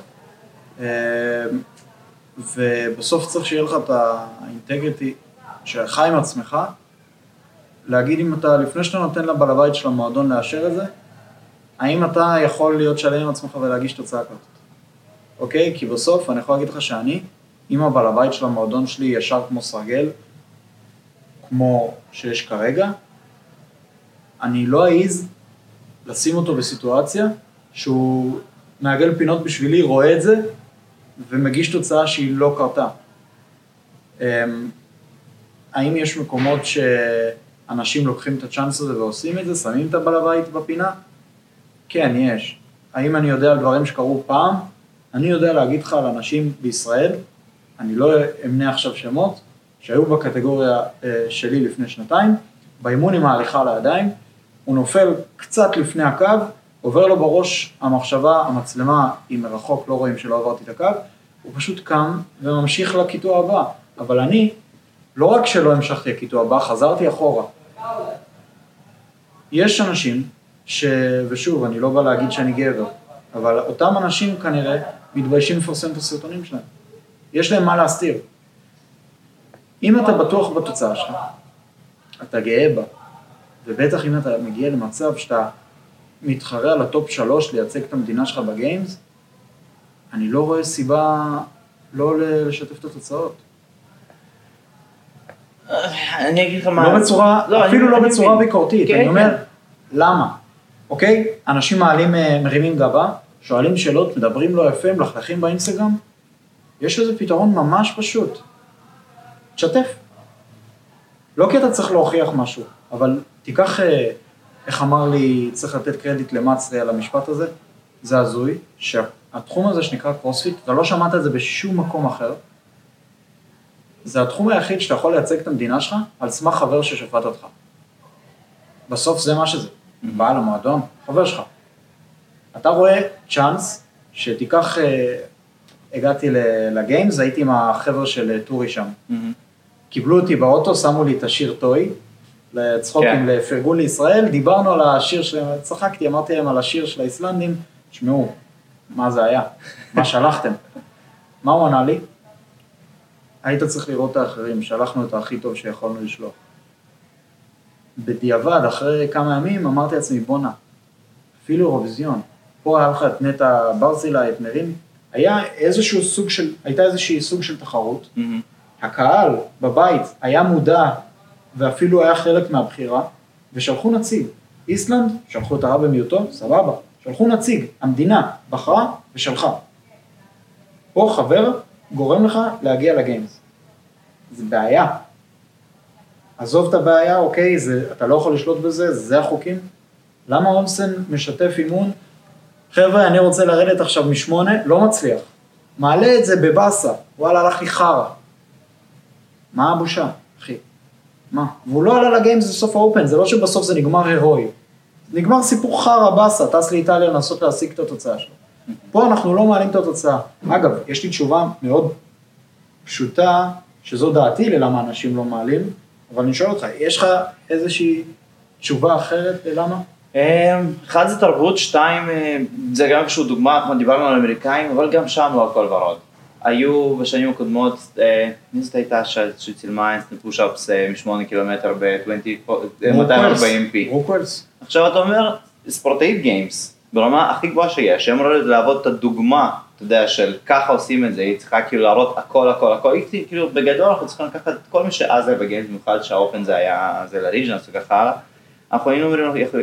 ובסוף צריך שיהיה לך את האינטגריטי שחי עם עצמך, להגיד אם אתה, לפני שאתה נותן לבעל הבית של המועדון לאשר את זה, האם אתה יכול להיות שלם עם עצמך ולהגיש תוצאה כזאת? אוקיי? כי בסוף אני יכול להגיד לך שאני, אם הבעל הבית של המועדון שלי ישר כמו סרגל, כמו שיש כרגע, אני לא אעיז לשים אותו בסיטואציה שהוא מעגל פינות בשבילי, רואה את זה, ומגיש תוצאה שהיא לא קרתה. האם יש מקומות שאנשים לוקחים את הצ'אנס הזה ועושים את זה, שמים את הבעל הבית בפינה? כן, יש. האם אני יודע על דברים שקרו פעם? אני יודע להגיד לך על אנשים בישראל, אני לא אמנה עכשיו שמות, שהיו בקטגוריה שלי לפני שנתיים, באימון עם ההליכה לידיים, הוא נופל קצת לפני הקו, עובר לו בראש המחשבה, המצלמה, אם מרחוק לא רואים שלא עברתי את הקו, הוא פשוט קם וממשיך לכיתוע הבא. אבל אני, לא רק שלא המשכתי הכיתוע הבא, חזרתי אחורה. יש אנשים ש... ושוב, אני לא בא להגיד שאני גבר, אבל אותם אנשים כנראה מתביישים לפרסם את הסרטונים שלהם. יש להם מה להסתיר. אם אתה בטוח בתוצאה שלך, אתה גאה בה, ובטח אם אתה מגיע למצב שאתה מתחרה על הטופ 3 לייצג את המדינה שלך בגיימס, אני לא רואה סיבה לא לשתף את התוצאות. אני אגיד לך מה... אפילו לא בצורה ביקורתית, אני אומר, למה? אוקיי? אנשים מעלים, מרימים גבה, שואלים שאלות, מדברים לא יפה, מלכלכים באינסטגרם, יש איזה פתרון ממש פשוט. תשתף. לא כי אתה צריך להוכיח משהו, אבל תיקח, איך אמר לי, צריך לתת קרדיט למצרי על המשפט הזה, זה הזוי, שהתחום הזה שנקרא קרוספיט, ולא שמעת את זה בשום מקום אחר, זה התחום היחיד שאתה יכול לייצג את המדינה שלך, על סמך חבר ששפט אותך. בסוף זה מה שזה, בעל המועדון, חבר שלך. אתה רואה צ'אנס שתיקח, הגעתי לגיימס, הייתי עם החבר של טורי שם. קיבלו אותי באוטו, שמו לי את השיר טוי, לצחוקים לפרגון לישראל, דיברנו על השיר שלהם, צחקתי, אמרתי להם על השיר של האיסלנדים, תשמעו, מה זה היה? מה שלחתם? מה הוא ענה לי? היית צריך לראות את האחרים, שלחנו את הכי טוב שיכולנו לשלוח. בדיעבד, אחרי כמה ימים, אמרתי לעצמי, בונה, אפילו אירוויזיון, פה היה לך את נטע ברזילי, את נרים, הייתה איזושהי סוג של תחרות, הקהל בבית היה מודע, ואפילו היה חלק מהבחירה, ושלחו נציג. איסלנד, שלחו את הרב במיעוטו, סבבה. שלחו נציג, המדינה בחרה ושלחה. פה חבר גורם לך להגיע לגיימס. זה בעיה. עזוב את הבעיה, אוקיי, אתה לא יכול לשלוט בזה, זה החוקים. למה אולסן משתף אימון? חבר'ה, אני רוצה לרדת עכשיו מ8, לא מצליח. מעלה את זה בבאסה, וואלה, הלך לי חרה. מה הבושה, אחי? מה? והוא לא עלה לגיימס בסוף האופן, זה לא שבסוף זה נגמר הרואי. נגמר סיפור חרה באסה, טס לאיטליה לנסות להשיג את התוצאה שלו. פה אנחנו לא מעלים את התוצאה. אגב, יש לי תשובה מאוד פשוטה, שזו דעתי ללמה אנשים לא מעלים, אבל אני שואל אותך, יש לך איזושהי תשובה אחרת ללמה? אחד זה תרבות, 2 זה גם כשהוא דוגמה, אנחנו דיברנו על אמריקאים, אבל גם שם לא הכל ורוד. היו בשנים הקודמות, ניסת הייתה שצילמה פוש-אפס מ8 קילומטר ב-240p. ברוק ווילס. עכשיו אתה אומר, ספורטאית גיימס, ברמה הכי גבוהה שיש, היא אמרה לעבוד את הדוגמה, אתה יודע, של ככה עושים את זה, היא צריכה כאילו להראות הכל, הכל, הכל, כאילו בגדול אנחנו צריכים לקחת את כל מי שאז היה בגיימס, במיוחד שהאופן זה היה, זה לריג'נס וכך הלאה, אנחנו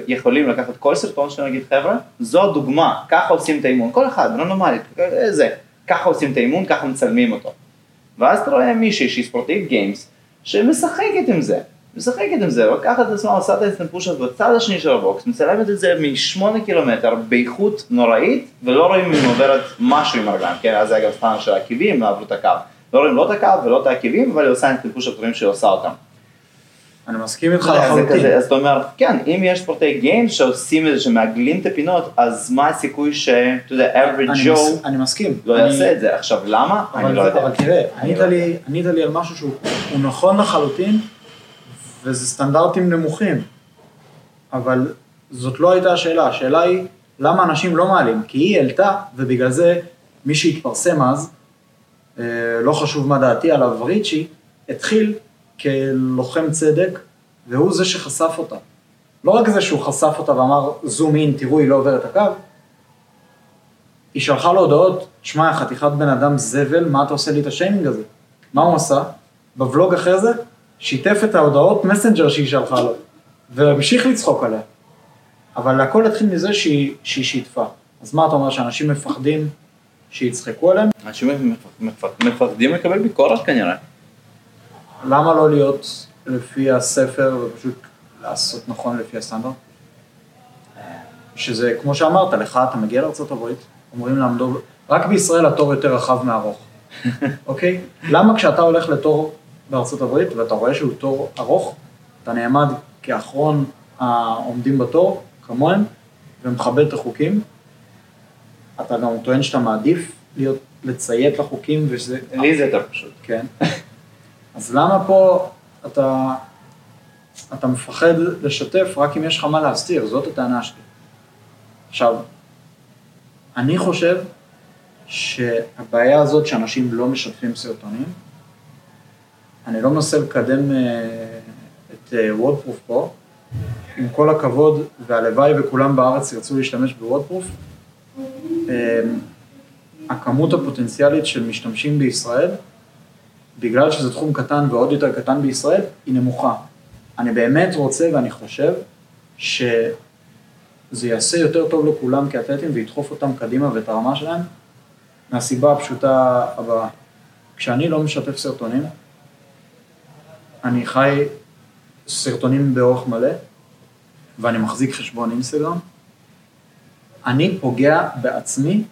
יכולים לקחת כל סרטון שנגיד חבר'ה, זו הדוגמה, ככה עושים את האימון, כל אחד, לא נורמלית, זה. ככה עושים את האימון, ככה מצלמים אותו. ואז אתה רואה מישהי שהיא ספורטאית גיימס, שמשחקת עם זה, משחקת עם זה, וככה את עצמה עושה את האיסטנפושת בצד השני של הבוקס, מצלמת את זה מ8 קילומטר, באיכות נוראית, ולא רואים אם עוברת משהו עם הרגליים, כן, אז זה אגב סטנה של העקיבים, לעברו את הקו. לא רואים לא את הקו ולא את העקיבים, אבל היא עושה איסטנפושת דברים שהיא עושה אותם. אני מסכים איתך לחלוטין. אז אתה אומר, כן, אם יש ספורטאי גיימס שעושים את זה, שמעגלים את הפינות, אז מה הסיכוי שאתה יודע, average Joe אני מסכים. לא יעשה את זה. עכשיו, למה? אבל תראה, ענית לי על משהו שהוא נכון לחלוטין, וזה סטנדרטים נמוכים, אבל זאת לא הייתה השאלה, השאלה היא למה אנשים לא מעלים, כי היא העלתה, ובגלל זה מי שהתפרסם אז, לא חשוב מה דעתי עליו, ריצ'י התחיל כלוחם צדק, והוא זה שחשף אותה. לא רק זה שהוא חשף אותה ואמר, זום אין, תראו, היא לא עוברת הקו, היא שלחה לו הודעות, שמע, חתיכת בן אדם זבל, מה אתה עושה לי את השיימינג הזה? מה הוא עשה? בוולוג אחרי זה, שיתף את ההודעות מסנג'ר שהיא שלחה לו, והמשיך לצחוק עליה. אבל הכל התחיל מזה שהיא שיתפה. אז מה אתה אומר, שאנשים מפחדים שיצחקו עליהם? אנשים מפחדים לקבל ביקורת כנראה. למה לא להיות לפי הספר ופשוט לעשות נכון לפי הסטנדרט? שזה, כמו שאמרת, לך אתה מגיע לארצות הברית, אומרים לעמדו, רק בישראל התור יותר רחב מארוך. אוקיי? למה כשאתה הולך לתור בארצות הברית ואתה רואה שהוא תור ארוך, אתה נעמד כאחרון העומדים בתור, כמוהם, ומכבד את החוקים, אתה גם טוען שאתה מעדיף לציית לחוקים ושזה... לי זה יותר פשוט. כן. אז למה פה אתה מפחד לשתף רק אם יש לך מה להסתיר? זאת הטענה שלי. עכשיו, אני חושב שהבעיה הזאת שאנשים לא משתפים סרטונים, אני לא מנסה לקדם את WODProof פה, עם כל הכבוד והלוואי וכולם בארץ ירצו להשתמש בוודפרוף, הכמות הפוטנציאלית של משתמשים בישראל, בגלל שזה תחום קטן ועוד יותר קטן בישראל, היא נמוכה. אני באמת רוצה ואני חושב שזה יעשה יותר טוב לכולם כאתלטים וידחוף אותם קדימה ואת הרמה שלהם, מהסיבה הפשוטה הבאה. כשאני לא משתף סרטונים, אני חי סרטונים באורך מלא, ואני מחזיק חשבון אינסטגרם, אני פוגע בעצמי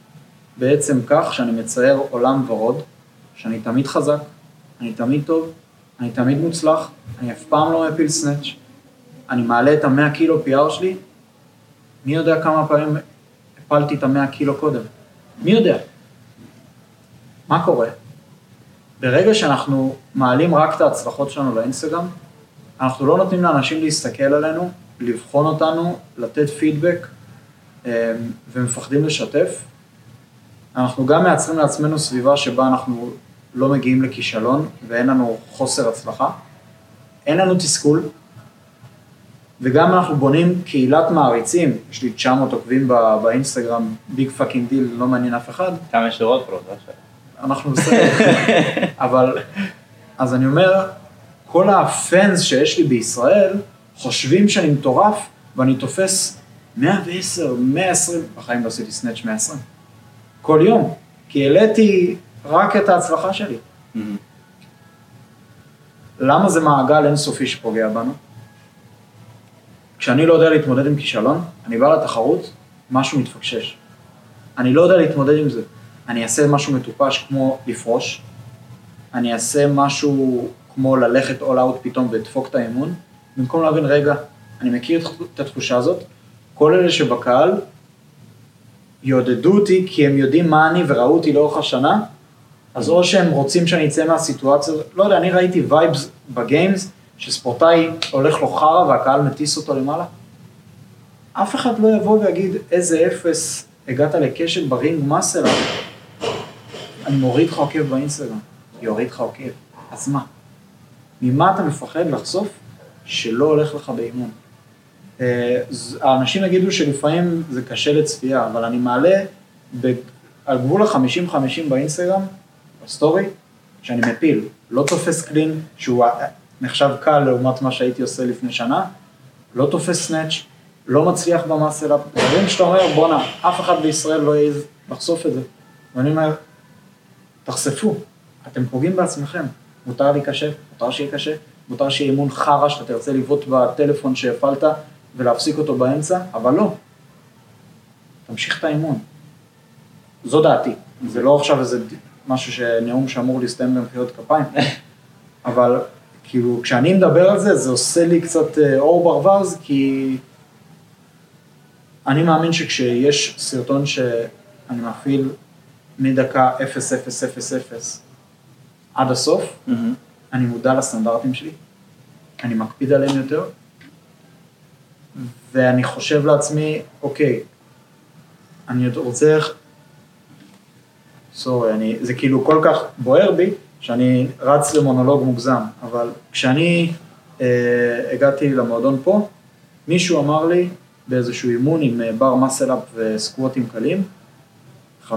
בעצם כך שאני מצייר עולם ורוד, שאני תמיד חזק, אני תמיד טוב, אני תמיד מוצלח, אני אף פעם לא מפיל סנאץ', אני מעלה את ה-100 קילו PR שלי, מי יודע כמה פעמים הפלתי את ה-100 קילו קודם? מי יודע? מה קורה? ברגע שאנחנו מעלים רק את ההצלחות שלנו לאינסטגרם, אנחנו לא נותנים לאנשים להסתכל עלינו, לבחון אותנו, לתת פידבק, ומפחדים לשתף. אנחנו גם מייצרים לעצמנו סביבה שבה אנחנו לא מגיעים לכישלון, ואין לנו חוסר הצלחה, אין לנו תסכול, וגם אנחנו בונים קהילת מעריצים, יש לי 900 עוקבים באינסטגרם, ביג פאקינג דיל, לא מעניין אף אחד. כמה שרות פרוט, עכשיו. אנחנו בסדר, אבל, אז אני אומר, כל הפנס שיש לי בישראל, חושבים שאני מטורף, ואני תופס 110, 120, בחיים לא עשיתי סנאץ' 120, כל יום, כי העליתי רק את ההצלחה שלי. למה זה מעגל אינסופי שפוגע בנו? כשאני לא יודע להתמודד עם כישלון, אני בא לתחרות, משהו מתפקשש. אני לא יודע להתמודד עם זה. אני אעשה משהו מטופש כמו לפרוש, אני אעשה משהו כמו ללכת all out פתאום ודפוק את האימון, במקום להבין, רגע, אני מכיר את התחושה הזאת, כל אלה שבקהל יעודדו אותי כי הם יודעים מה אני וראו אותי לאורך השנה, אז או שהם רוצים שאני אצא מהסיטואציה, לא יודע, אני ראיתי וייבס בגיימס, שספורטאי הולך לו חרה והקהל מטיס אותו למעלה. אף אחד לא יבוא ויגיד איזה אפס הגעת לקשת ברינג מסלה, אני מוריד לך עוקב באינסטגרם, יוריד לך עוקב, אז מה? ממה אתה מפחד לחשוף? שלא הולך לך באימון. האנשים יגידו שלפעמים זה קשה לצפייה, אבל אני מעלה על גבול ה-50-50 באינסטגרם, בסטורי, שאני מפיל, לא תופס קלין, שהוא נחשב קל לעומת מה שהייתי עושה לפני שנה, לא תופס סנאץ', לא מצליח במאסל-אפ, דברים שאתה אומר, בונה, אף אחד בישראל לא יעז לחשוף את זה. ואני אומר, תחשפו, אתם פוגעים בעצמכם, מותר לי קשה, מותר שיהיה קשה, מותר שיהיה אימון חרה שאתה תרצה לבוט בטלפון שהפעלת ולהפסיק אותו באמצע, אבל לא. תמשיך את האימון. זו דעתי. זה לא עכשיו איזה משהו שנאום שאמור להסתיים במחיאות כפיים. אבל כאילו כשאני מדבר על זה, זה עושה לי קצת אור ברווז, כי אני מאמין שכשיש סרטון שאני מפעיל מדקה 0.0.0.0 עד הסוף, אני מודע לסטנדרטים שלי, אני מקפיד עליהם יותר, ואני חושב לעצמי, אוקיי, אני רוצה, זה כאילו כל כך בוער בי, שאני רץ למונולוג מוגזם, אבל כשאני הגעתי למועדון פה, מישהו אמר לי באיזשהו אימון עם בר מסל-אפ וסקווטים קלים, 15-10-5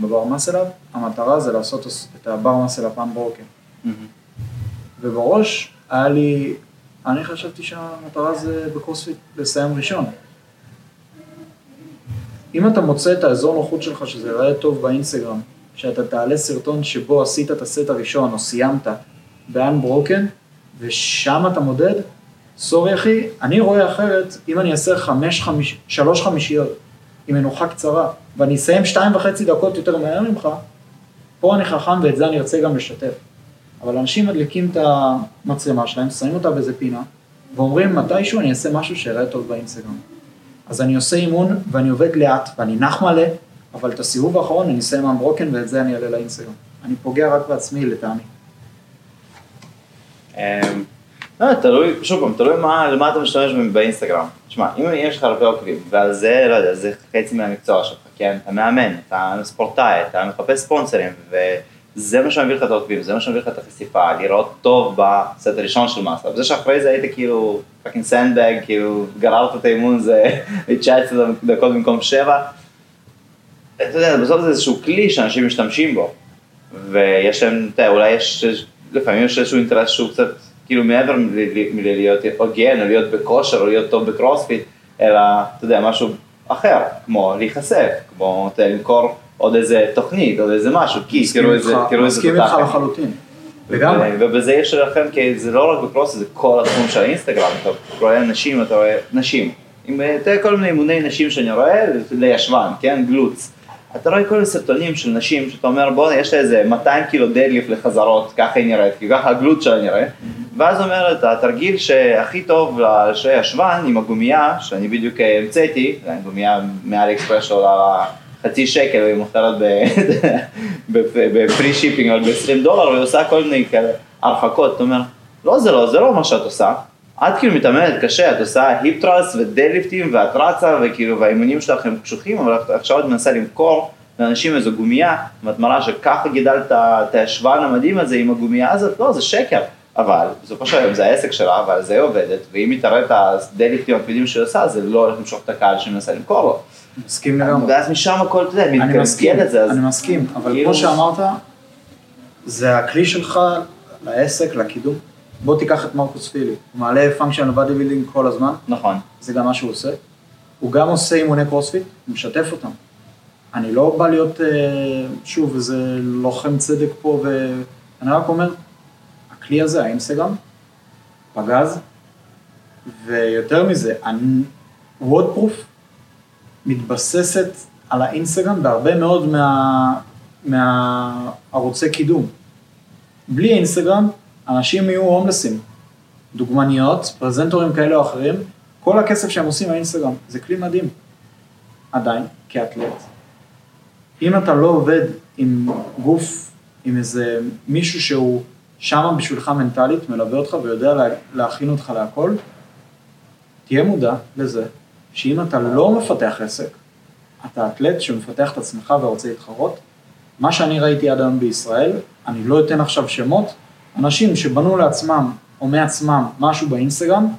בבר מסל-אפ, המטרה זה לעשות את הבר מסל-אפ אמברוקן. ובראש היה לי, אני חשבתי שהמטרה זה בקרוספיט לסיים ראשון. אם אתה מוצא את האזור נוחות שלך שזה יראה טוב באינסטגרם, כשאתה תעלה סרטון שבו עשית את הסט הראשון או סיימת באמברוקן, ושם אתה מודד, סורי אחי, אני רואה אחרת, אם אני אעשה 3 חמישיות, עם מנוחה קצרה, ואני אסיים 2.5 דקות יותר מהר ממך, פה אני חכם ואת זה אני ארצה גם לשתף. אבל אנשים מדליקים את המצלמה שלהם, שמים אותה באיזה פינה, ואומרים מתישהו אני אעשה משהו שיראה טוב באינסטגרם. אז אני עושה אימון ואני עובד לאט ואני נח מלא, אבל את הסיבוב האחרון אני אסיים אמברוקן ואת זה אני אעלה לאינסטגרם. אני פוגע רק בעצמי לטעמי. תלוי, שוב פעם, תלוי למה אתה משתמש באינסטגרם. תשמע, אם יש לך הרבה עוקבים, ועל זה, לא יודע, זה חצי מהמקצוע שלך, כן? אתה מאמן, אתה ספורטאי, אתה מחפש ספונסרים, וזה מה שמביא לך את העוקבים, זה מה שמביא לך את החשיפה, לראות טוב בסט הראשון של מסע. וזה שאחרי זה היית כאילו, פאקינג סנדבג, כאילו, גררת את האימון, זה 19 דקות במקום 7. אתה יודע, בסוף זה איזשהו כלי שאנשים משתמשים בו, ויש להם, אולי יש, לפעמים יש איזשהו אינטרס שהוא קצת כאילו מעבר מלהיות הוגן, או להיות בכושר, או להיות טוב בקרוספיט, אלא, אתה יודע, משהו אחר, כמו להיחשף, כמו למכור עוד איזה תוכנית, עוד איזה משהו, כי תראו איזה תותחת. מסכים איתך לחלוטין, לגמרי. ובזה יש לכם, כי זה לא רק בקרוספיט, זה כל התחום של האינסטגרם, אתה רואה נשים, אתה רואה נשים. אתה רואה כל מיני אימוני נשים שאני רואה, לישבן, כן, גלוץ. אתה רואה כל הסרטונים של נשים, שאתה אומר, בוא, יש לה איזה 200 קילו דדליפט לחזרות, ככה היא נראית, כי ככה הגלוץ שלה נראית. ואז אומרת, התרגיל שהכי טוב לשרי השוון עם הגומייה, שאני בדיוק המצאתי, הגומייה מעלי אקספרס שעולה חצי שקל, והיא מוכרת בפרי שיפינג, אבל $20, והיא עושה כל מיני הרחקות. אתה אומר, לא, זה לא מה שאת עושה. את כאילו מתאמנת קשה, את עושה היפ-טרס ודדליפטים, ואת רצה, וכאילו, והאימונים שלך הם קשוחים, אבל עכשיו את מנסה למכור לאנשים איזו גומייה, ואת מראה שככה גידלת את השוון המדהים הזה עם הגומייה הזאת, לא, זה שקר. אבל בסופו של היום זה העסק שלה, אבל זה עובדת, ואם היא תראה את הדליקטים הכבידים שהיא עושה, זה לא הולך למשוך את הקהל שמנסה למכור לו. מסכים לגמרי. ואז משם הכל, אתה יודע, מתגלגל את זה. אני מסכים, אבל כמו שאמרת, זה הכלי שלך לעסק, לקידום. בוא תיקח את מרקוס פילי, הוא מעלה פאנקשן לבאדי בילדינג כל הזמן. נכון. זה גם מה שהוא עושה. הוא גם עושה אימוני קרוספיט, הוא משתף אותם. אני לא בא להיות, שוב, איזה לוחם צדק פה, ואני רק אומר, הכלי הזה, האינסטגרם, פגז, ויותר מזה, WODProof מתבססת על האינסטגרם בהרבה מאוד מהערוצי קידום. בלי אינסטגרם, אנשים יהיו הומלסים, דוגמניות, פרזנטורים כאלה או אחרים, כל הכסף שהם עושים האינסטגרם, זה כלי מדהים. עדיין, כאתלט. אם אתה לא עובד עם גוף, עם איזה מישהו שהוא שמה בשבילך מנטלית, מלווה אותך ויודע להכין אותך להכל, תהיה מודע לזה, שאם אתה לא מפתח עסק, אתה אתלט שמפתח את עצמך ורוצה להתחרות, מה שאני ראיתי עד היום בישראל, אני לא אתן עכשיו שמות, אנשים שבנו לעצמם או מעצמם משהו באינסטגרם,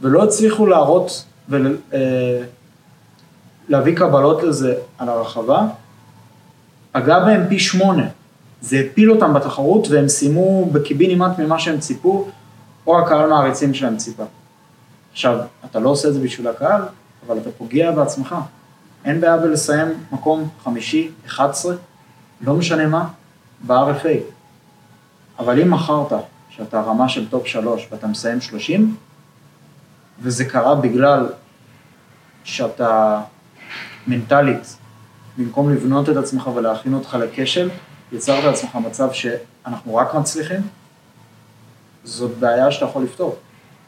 ולא הצליחו להראות ולהביא קבלות לזה על הרחבה, אגב בהם פי 8, זה הפיל אותם בתחרות, והם סיימו בקיבינימט ממה שהם ציפו, או הקהל מעריצים שלהם ציפה. עכשיו, אתה לא עושה את זה בשביל הקהל, אבל אתה פוגע בעצמך. אין בעיה בלסיים מקום 5, 11, לא משנה מה, ב-RFA. אבל אם מחרת שאתה רמה של טופ 3 ואתה מסיים 30, וזה קרה בגלל שאתה מנטלית, במקום לבנות את עצמך ולהכין אותך לכשל, יצרת לעצמך מצב שאנחנו רק מצליחים, זאת בעיה שאתה יכול לפתור,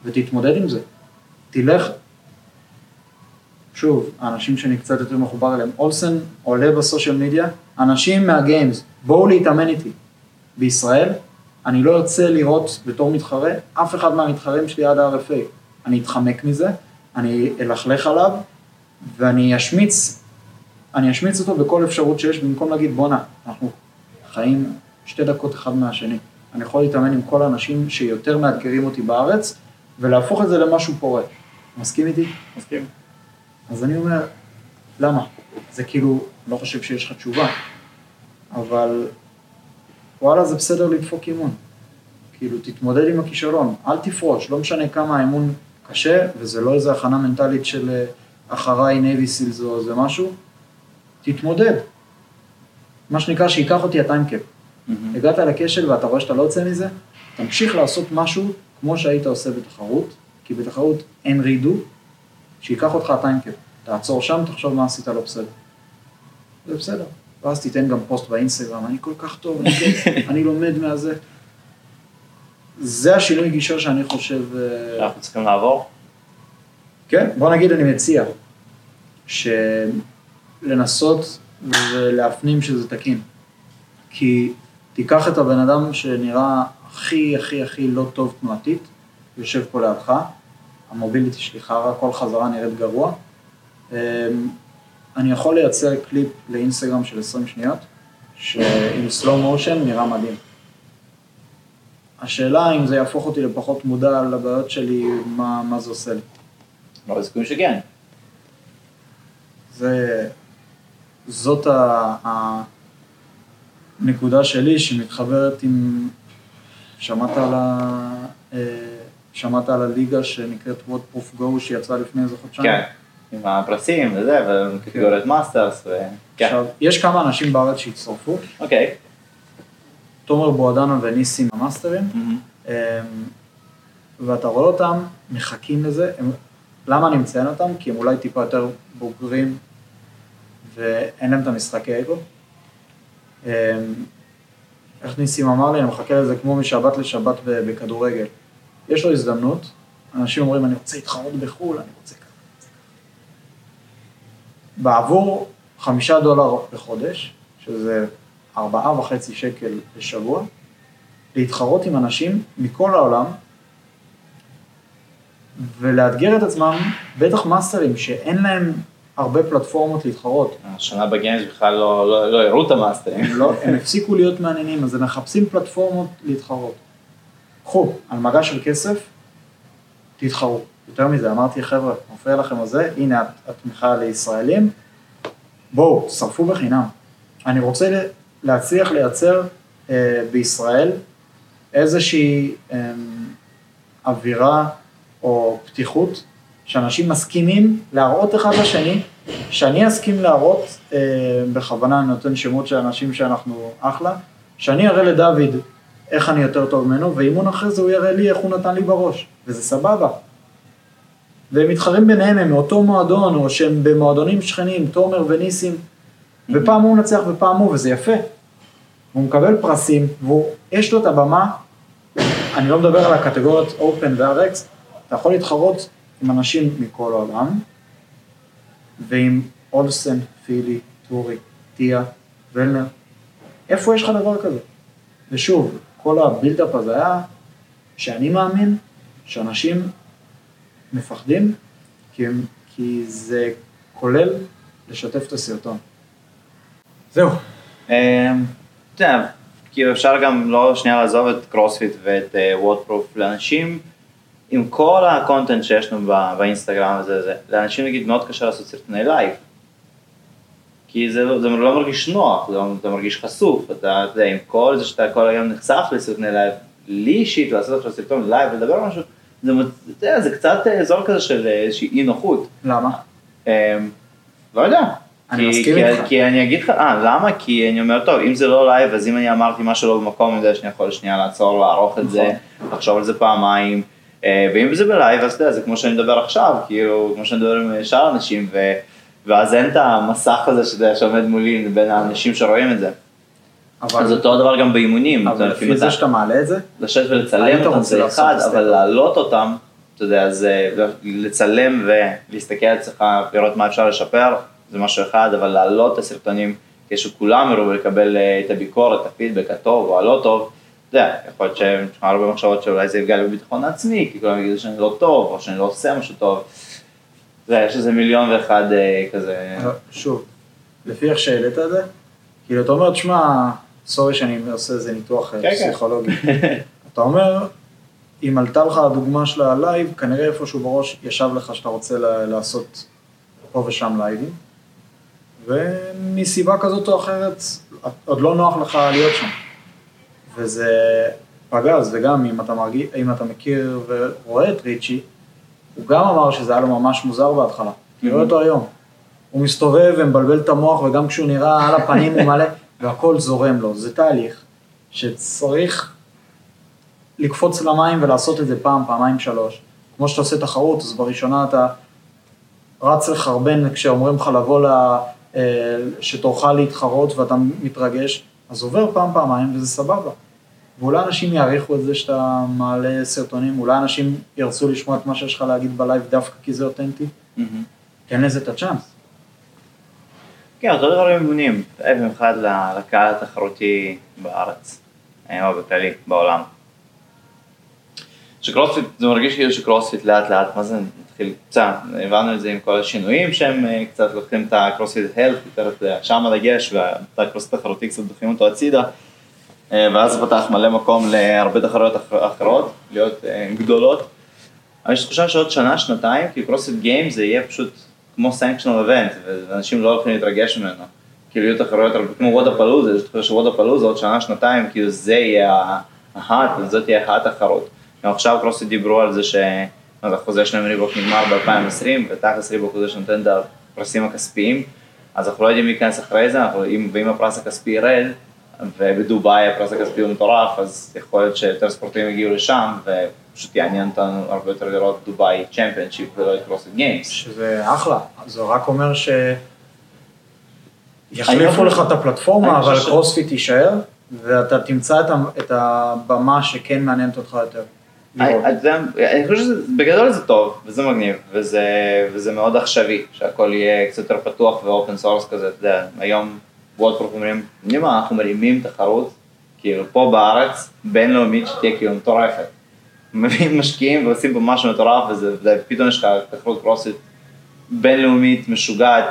ותתמודד עם זה. תלך, שוב, האנשים שאני קצת יותר מחובר אליהם, אולסן עולה בסושיאל מדיה, אנשים מהגיימס, בואו להתאמן איתי. בישראל, אני לא יוצא לראות בתור מתחרה, אף אחד מהמתחרים שלי עד ה-RFA. אני אתחמק מזה, אני אלכלך עליו, ואני אשמיץ אותו בכל אפשרות שיש, במקום להגיד בונה, אנחנו חיים שתי דקות אחד מהשני. אני יכול להתאמן עם כל האנשים שיותר מאתגרים אותי בארץ, ולהפוך את זה למשהו פורה. מסכים איתי? מסכים. אז אני אומר, למה? זה כאילו, לא חושב שיש לך תשובה, אבל וואלה, זה בסדר לדפוק אימון. כאילו, תתמודד עם הכישרון, אל תפרוש, לא משנה כמה האימון קשה, וזה לא איזו הכנה מנטלית של אחריי נבי סילזו או זה משהו, תתמודד. מה שנקרא, שיקח אותי הטיימקאפ. הגעת לכשל ואתה רואה שאתה לא יוצא מזה, תמשיך לעשות משהו כמו שהיית עושה בתחרות, כי בתחרות אין רידו, שיקח אותך הטיימקאפ. תעצור שם, תחשוב מה עשית לא בסדר. זה בסדר. ואז תיתן גם פוסט באינסטגרם, אני כל כך טוב, אני לומד מהזה. זה השינוי גישה שאני חושב... אנחנו צריכים לעבור? כן, בוא נגיד, אני מציע שלנסות ולהפנים שזה תקין. כי תיקח את הבן אדם שנראה הכי הכי הכי לא טוב תנועתית, יושב פה לידך, המוביליט שליחה, כל חזרה נראית גרוע. אני יכול לייצר קליפ לאינסטגרם של 20 שניות, שעם סלו מושן נראה מדהים. השאלה אם זה יהפוך אותי לפחות מודע לבעיות שלי, מה זה עושה לי. לא עזקו שגן. זאת הנקודה שלי שמתחברת עם... שמעת על הליגה שנקראת WODProof Guru שיצאה לפני איזה חודשיים? כן. עם הפרסים וזה, וקטגוריית מאסטרס, עכשיו, יש כמה אנשים בארץ שהצטרפו. אוקיי. תומר בועדנה וניסים המאסטרים, ואתה רואה אותם, מחכים לזה, למה אני מציין אותם? כי הם אולי טיפה יותר בוגרים, ואין להם את המשחקי אגו. איך ניסים אמר לי, אני מחכה לזה כמו משבת לשבת בכדורגל. יש לו הזדמנות, אנשים אומרים, אני רוצה להתחרות בחול, אני רוצה... בעבור $5 לחודש, שזה 4.5 שקל לשבוע, להתחרות עם אנשים מכל העולם, ולאתגר את עצמם, בטח מאסטרים שאין להם הרבה פלטפורמות להתחרות. השנה בגיימס בכלל לא הראו את המאסטרים. הם הפסיקו להיות מעניינים, אז הם מחפשים פלטפורמות להתחרות. קחו, על מגש של כסף, תתחרו. יותר מזה, אמרתי, חבר'ה, מופיע לכם על זה, הנה התמיכה לישראלים, בואו, שרפו בחינם. אני רוצה להצליח לייצר בישראל איזושהי אווירה או פתיחות, שאנשים מסכימים להראות אחד לשני, שאני אסכים להראות, בכוונה אני נותן שמות של אנשים שאנחנו אחלה, שאני אראה לדוד איך אני יותר טוב ממנו, ואימון אחרי זה הוא יראה לי איך הוא נתן לי בראש, וזה סבבה. והם מתחרים ביניהם, הם מאותו מועדון, או שהם במועדונים שכנים, תומר וניסים, ופעם הוא נצח ופעם הוא, וזה יפה. הוא מקבל פרסים, ויש לו את הבמה, אני לא מדבר על הקטגוריות אופן ו-RX, אתה יכול להתחרות עם אנשים מכל העולם, ועם אולסן, פילי, טורי, טיה, ולנר. איפה יש לך דבר כזה? ושוב, כל הבילדאפ הזה היה, שאני מאמין, שאנשים... מפחדים, כי זה כולל לשתף את הסרטון. זהו. כאילו אפשר גם לא שנייה לעזוב את קרוספיט ואת WODProof לאנשים, עם כל הקונטנט שיש לנו באינסטגרם הזה, לאנשים נגיד מאוד קשה לעשות סרטוני לייב, כי זה לא מרגיש נוח, זה מרגיש חשוף, אתה יודע, עם כל זה שאתה כל היום נחשף לסרטוני לייב, לי אישית לעשות עכשיו סרטון לייב ולדבר על משהו, זה קצת אזור כזה של איזושהי אי נוחות. למה? לא יודע. אני מסכים איתך. כי אני אגיד לך, למה? כי אני אומר, טוב, אם זה לא לייב, אז אם אני אמרתי משהו לא במקום, אני יודע שאני יכול שנייה לעצור, לערוך את זה, לחשוב על זה פעמיים, ואם זה בלייב, אז זה כמו שאני מדבר עכשיו, כאילו, כמו שאני מדבר עם שאר אנשים, ואז אין את המסך הזה שעומד מולי בין האנשים שרואים את זה. אז אותו דבר גם באימונים. אבל לפי זה שאתה מעלה את זה? לשאת ולצלם אותם זה אחד, אבל להעלות אותם, אתה יודע, זה לצלם ולהסתכל על עצמך, לראות מה אפשר לשפר, זה משהו אחד, אבל להעלות את הסרטונים כשכולם יראו ולקבל את הביקורת, את הפידבק הטוב או הלא טוב, יכול להיות שיש הרבה מחשבות שאולי זה יפגע לי בביטחון העצמי, כי כולם יגידו שאני לא טוב, או שאני לא עושה משהו טוב. יש איזה מיליון ואחד כזה. שוב, לפי איך שהעלית את זה, כאילו אתה אומר, תשמע, סורי שאני עושה איזה ניתוח פסיכולוגי. אתה אומר, אם עלתה לך הדוגמה של הלייב, כנראה איפשהו בראש ישב לך שאתה רוצה לעשות פה ושם לייבים, ומסיבה כזאת או אחרת, עוד לא נוח לך להיות שם. וזה פגז, וגם אם אתה מכיר ורואה את ריצ'י, הוא גם אמר שזה היה לו ממש מוזר בהתחלה, כי רואה אותו היום. הוא מסתובב ומבלבל את המוח, וגם כשהוא נראה על הפנים הוא מלא, והכל זורם לו. זה תהליך שצריך לקפוץ למים ולעשות את זה פעם, פעמיים, שלוש. כמו שאתה עושה תחרות, אז בראשונה אתה רץ לחרבן כשאומרים לך לבוא שתוכל להתחרות ואתה מתרגש, אז עובר פעם, פעמיים וזה סבבה. ואולי אנשים יעריכו את זה שאתה מעלה סרטונים, אולי אנשים ירצו לשמוע את מה שיש לך להגיד בלייב דווקא כי זה אותנטי. תן לזה את הצ'אנס. כן, אותו דבר מבונים, אבן אחד לקהל התחרותי בארץ, או בכללי, בעולם. שקרוספיט, זה מרגיש כאילו שקרוספיט לאט לאט, מה זה נתחיל קצת, הבנו את זה עם כל השינויים שהם קצת לוקחים את הקרוספיט הלט, יותר שם הדגש, ואת הקרוספיט התחרותי קצת דוחים אותו הצידה, ואז פתח מלא מקום להרבה תחרויות אחרות, להיות גדולות. אבל יש תחושה שעוד שנה, שנתיים, כי קרוספיט גיימס זה יהיה פשוט כמו סנקשנל אבנט, ואנשים לא הולכים להתרגש ממנו. כאילו יהיו תחרויות כמו וודפלוזה, יש תחושה שוודפלוזה עוד שנה, שנתיים, כאילו זה יהיה אחת, וזאת תהיה אחת תחרות. עכשיו קרוספיט דיברו על זה שהחוזה שלהם ריבוק נגמר ב-2020, ותכלס ריבוק הוא זה שנותן את הפרסים הכספיים, אז אנחנו לא יודעים מי ייכנס אחרי זה, ואם הפרס הכספי ירד, ובדובאי הפרס הכספי הוא מטורף, אז יכול להיות שיותר ספורטים יגיעו לשם, ופשוט יעניין אותנו הרבה יותר לראות דובאי צ'מפיונשיפ ולא את קרוספיט גיימס. שזה אחלה, זה רק אומר שיחליפו לך את הפלטפורמה, אבל קרוספיט יישאר, ואתה תמצא את הבמה שכן מעניינת אותך יותר. אני חושב שבגדול זה טוב, וזה מגניב, וזה מאוד עכשווי, שהכל יהיה קצת יותר פתוח ואופן סורס כזה, אתה יודע, היום וודפרוף אומרים, נימה, אנחנו מרימים תחרות, כאילו פה בארץ, בינלאומית שתהיה כאילו מטורפת, מביאים משקיעים ועושים פה משהו מטורף, ופתאום יש לך תחרות קרוספיט בינלאומית, משוגעת,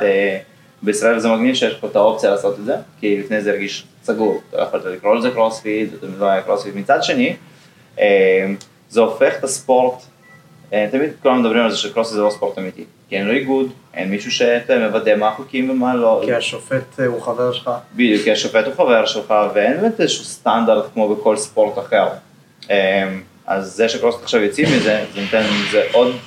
בישראל זה מגניב שיש פה את האופציה לעשות את זה, כי לפני זה הרגיש סגור, אתה יכול לקרוא לזה קרוספיט, אתה לא היה קרוספיט מצד שני, זה הופך את הספורט, תמיד כולם מדברים על זה שקרוספיט זה לא ספורט אמיתי, כי אין לו איגוד, אין מישהו שמוודא מה החוקים ומה לא. כי השופט הוא חבר שלך. בדיוק, כי השופט הוא חבר שלך, ואין באמת איזשהו סטנדרט כמו בכל ספורט אחר. אז זה שקרוספיט עכשיו יוצאים מזה, זה נותן לזה עוד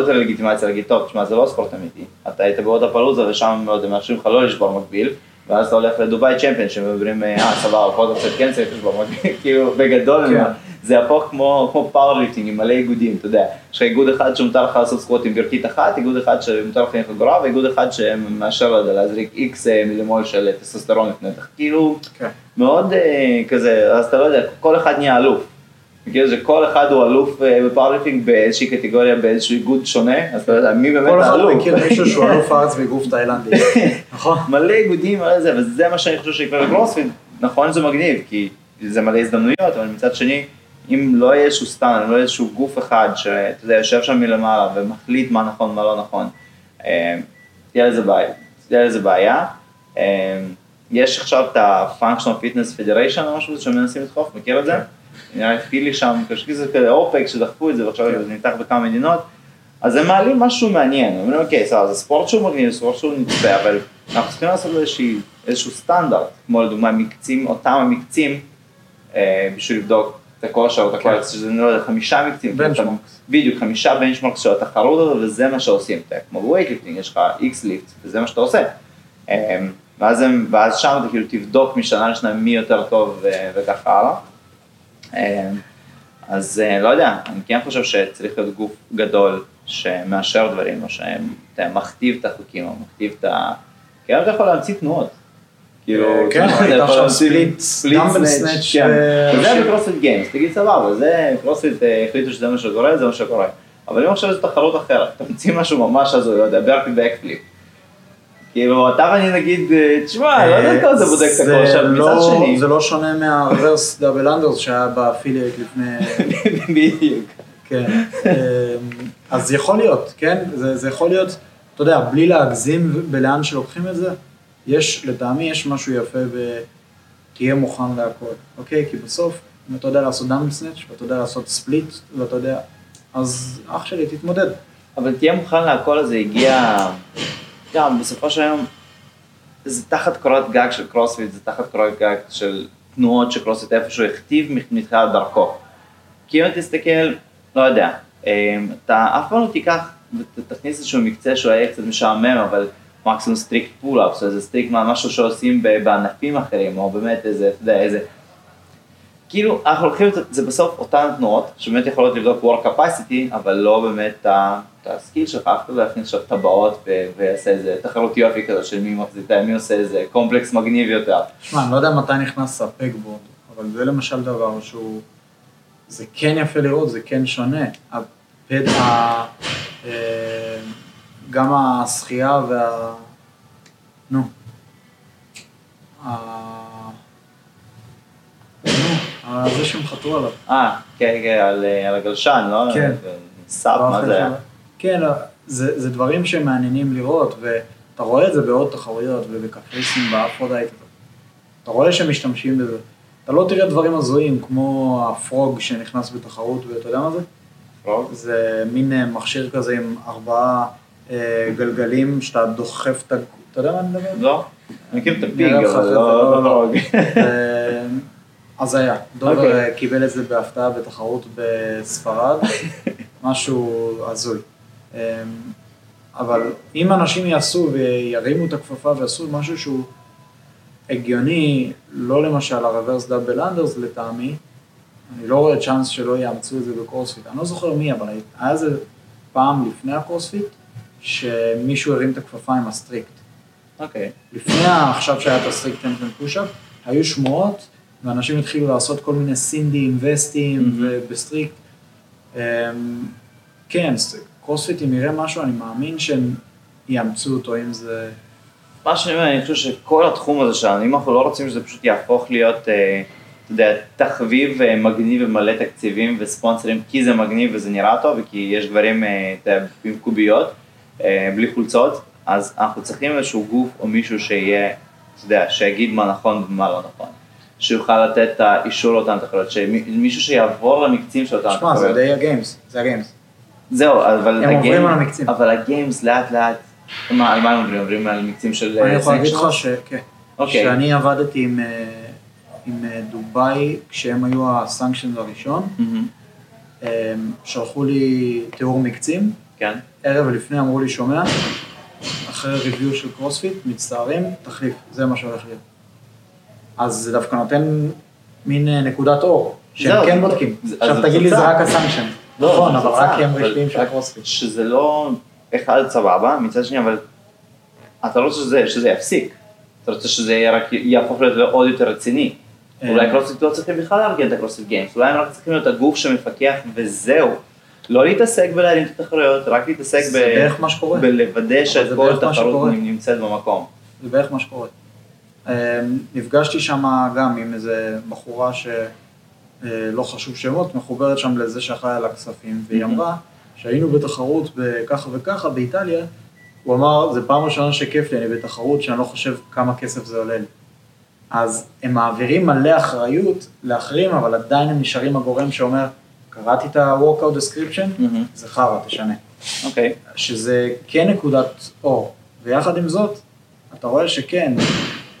יותר לגיטימציה להגיד, טוב, תשמע, זה לא ספורט אמיתי. אתה היית בוודאפלוזה ושם מאוד הם מאפשרים לך לא לשבור מקביל, ואז אתה הולך לדובאי צ'מפיונשיפ ואומרים, סבבה, פה אתה קצת כן צריך לשבור מקביל, כאילו בגדול. זה הפוך כמו פאורליפטינג עם מלא איגודים, אתה יודע, יש לך איגוד אחד שמותר לך לעשות סקווטים ברכית אחת, איגוד אחד שמותר לך להניח אגורה, ואיגוד אחד שמאשר להזריק איקס מילימול של טסטוסטרון לפנתח, כאילו מאוד כזה, אז אתה לא יודע, כל אחד נהיה אלוף, כאילו שכל אחד הוא אלוף בפאורליפטינג באיזושהי קטגוריה, באיזשהו איגוד שונה, אז אתה יודע, מי באמת אלוף? כל אחד מכיר מישהו שהוא אלוף ארץ בגוף תאילנדי, נכון? מלא איגודים, וזה מה שאני חושב שיקרה בקרוספיט, נכון זה מגניב, כי זה מלא הזדמנויות, אבל מצד שני אם לא יהיה איזשהו סטן, אם לא יהיה איזשהו גוף אחד שאתה יודע, יושב שם מלמעלה ומחליט מה נכון, מה לא נכון, תהיה לזה בעיה. יש עכשיו את ה-Functional Fitness Federation או משהו שמנסים לדחוף, מכיר את זה? נראה לי פילי שם, כשזה כזה אופק שדחפו את זה ועכשיו זה ניתח בכמה מדינות, אז הם מעלים משהו מעניין, אומרים אוקיי, סבבה, זה ספורט שהוא מגניב, ספורט שהוא נצפה, אבל אנחנו צריכים לעשות איזשהו סטנדרט, כמו לדוגמה מקצים, אותם המקצים, בשביל לבדוק את הכושר, או את הכושר, שזה לא יודע, 5 מקצים. בנצ'מרקס. בדיוק, 5 בנצ'מרקס של התחרות הזאת, וזה מה שעושים. כמו בווייטליפטינג, יש לך איקס ליפט, וזה מה שאתה עושה. ואז שם אתה כאילו תבדוק משנה לשנה מי יותר טוב וככה הלאה. אז לא יודע, אני כן חושב שצריך להיות גוף גדול שמאשר דברים, או שמכתיב את החוקים, או מכתיב את ה... כאילו אתה יכול להמציא תנועות. כן, הייתה שם ספליט סנאץ' זה בקרוספיט גיימס, תגיד סבבה, זה קרוספיט החליטו שזה מה שקורה, זה מה שקורה אבל אם עכשיו זו תחרות אחרת, אתה מוציא משהו ממש הזוי, לא יודע, ברפי בקפליפ כאילו, אתה ואני נגיד, תשמע, לא יודעת כמה זה בודק את הכושר, מצד שני. זה לא שונה מהרוורס דאבל אנדרס שהיה באפילייט לפני... בדיוק. כן, אז יכול להיות, כן? זה יכול להיות, אתה יודע, בלי להגזים בלאן שלוקחים את זה, לטעמי יש משהו יפה ותהיה מוכן להכל, אוקיי? כי בסוף, אם אתה יודע לעשות דאמבל סנאץ' ואתה יודע לעשות ספליט ואתה יודע, אז אח שלי תתמודד. אבל תהיה מוכן להכל, אז זה הגיע... גם בסופו של היום, זה תחת קורת גג של קרוספיט, זה תחת קורת גג של תנועות שקרוספיט איפשהו הכתיב מתחילת דרכו. כי אם אתה תסתכל, לא יודע, אתה אף פעם לא תיקח ותכניס איזשהו מקצה שהוא היה קצת משעמם, אבל מקסימום סטריקט פול-אפס, או איזה סטריקט משהו שעושים בענפים אחרים, או באמת איזה, אתה יודע, איזה... כאילו, אנחנו לוקחים את זה בסוף אותן תנועות, שבאמת יכולות לבדוק work capacity, אבל לא באמת את הסקיל שלך, אף כדי להכניס עכשיו טבעות ועשה איזה תחרות יופי כזה של מי מחזיתה, מי עושה איזה קומפלקס מגניב יותר. תשמע, אני לא יודע מתי נכנס ספק בו, אבל זה למשל דבר שהוא, זה כן יפה לראות, זה כן שונה. גם השחייה וה... נו. זה שהם חתרו עליו. כן, כן, על הגלשן, לא? כן. סאפ, מה זה היה? כן, זה דברים שמעניינים לראות, ואתה רואה את זה בעוד תחרויות ובקפריסים באפרודייט. אתה רואה שמשתמשים בזה. אתה לא תראה דברים הזויים, כמו הפרוג שנכנס בתחרות, ואתה יודע מה זה? פרוג? זה מין מכשיר כזה עם 4 גלגלים, שאתה דוחף את... אתה יודע מה אני מדבר? לא. אני מכיר את הפיג, אבל לא פרוג. אז היה, דובר קיבל את זה בהפתעה בתחרות בספרד, משהו הזוי. אבל אם אנשים יעשו וירימו את הכפפה ויעשו משהו שהוא הגיוני, לא למשל הרוורס דאבל אנדרס לטעמי, אני לא רואה צ'אנס שלא יאמצו את זה בקורספיט, אני לא זוכר מי, אבל היה איזה פעם לפני הקורספיט, שמישהו הרים את הכפפה עם הסטריקט. לפני עכשיו שהיה את הסטריקט טמפלן פושאפ, היו שמועות, ואנשים התחילו לעשות כל מיני סינדים, וסטים ובסטריקט. כן, קרוספיט, אם יראה משהו, אני מאמין שהם יאמצו אותו אם זה... מה שאני אומר, אני חושב שכל התחום הזה שלנו, אם אנחנו לא רוצים שזה פשוט יהפוך להיות, אתה יודע, תחביב מגניב ומלא תקציבים וספונסרים, כי זה מגניב וזה נראה טוב, וכי יש גברים עם קוביות, בלי חולצות, אז אנחנו צריכים איזשהו גוף או מישהו שיהיה, אתה יודע, שיגיד מה נכון ומה לא נכון. שיוכל לתת את האישור אותן תחרות, מישהו שיעבור למקצים של אותן תחרות. שמה, זה די הגיימס, זה הגיימס. זהו, אבל... הם עוברים על המקצים. אבל הגיימס לאט לאט, על מה הם עוברים? עוברים על המקצים של... אני יכול להגיד לך שאני עבדתי עם דובאי, כשהם היו הסנקשנס הראשון, שלחו לי תיאור מקצים, ערב לפני אמרו לי שומע, אחרי ריוויו של קרוספיט, מצטערים, תחליף, זה מה שהולך להיות. אז זה דווקא נותן מין נקודת אור, שהם כן בודקים. עכשיו תגיד לי, זה רק הסנקשן. נכון, אבל רק הם רשמיים של הקרוספיט. שזה לא אחד סבבה, מצד שני, אבל אתה לא רוצה שזה יפסיק. אתה רוצה שזה יהפוך להיות עוד יותר רציני. אולי הקרוספיט לא צריכים בכלל להרגיע את הקרוספיט גיימס, אולי הם רק צריכים להיות הגוף שמפקח וזהו. לא להתעסק בלהרים את התחרויות, רק להתעסק בלוודא שכל התחרות נמצאת במקום. זה בערך מה שקורה. נפגשתי שם גם עם איזה בחורה שלא חשוב שמות, מחוברת שם לזה שאחראי על הכספים, והיא אמרה שהיינו בתחרות בככה וככה באיטליה, הוא אמר, זה פעם ראשונה שכיף לי, אני בתחרות שאני לא חושב כמה כסף זה עולה לי. אז הם מעבירים מלא אחריות לאחרים, אבל עדיין הם נשארים הגורם שאומר, קראתי את ה-workout description, זה חרא, תשנה. שזה כן נקודת אור, ויחד עם זאת, אתה רואה שכן,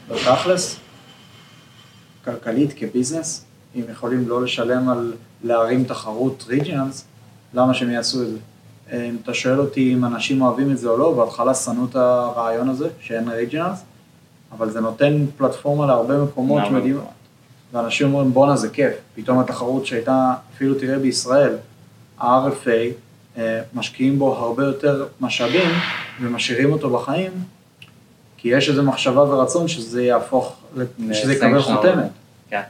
בתכלס, כלכלית כביזנס, אם יכולים לא לשלם על להרים תחרות ריג'ינלס, למה שהם יעשו את זה? אם אתה שואל אותי אם אנשים אוהבים את זה או לא, בהתחלה שנו את הרעיון הזה, שאין ריג'ינלס, אבל זה נותן פלטפורמה להרבה מקומות שמדיעים, ואנשים אומרים בונה זה כיף, פתאום התחרות שהייתה, אפילו תראה בישראל, ה-RFA, משקיעים בו הרבה יותר משאבים ומשאירים אותו בחיים, כי יש איזו מחשבה ורצון שזה יהפוך, שזה יקבל חותמת. כן.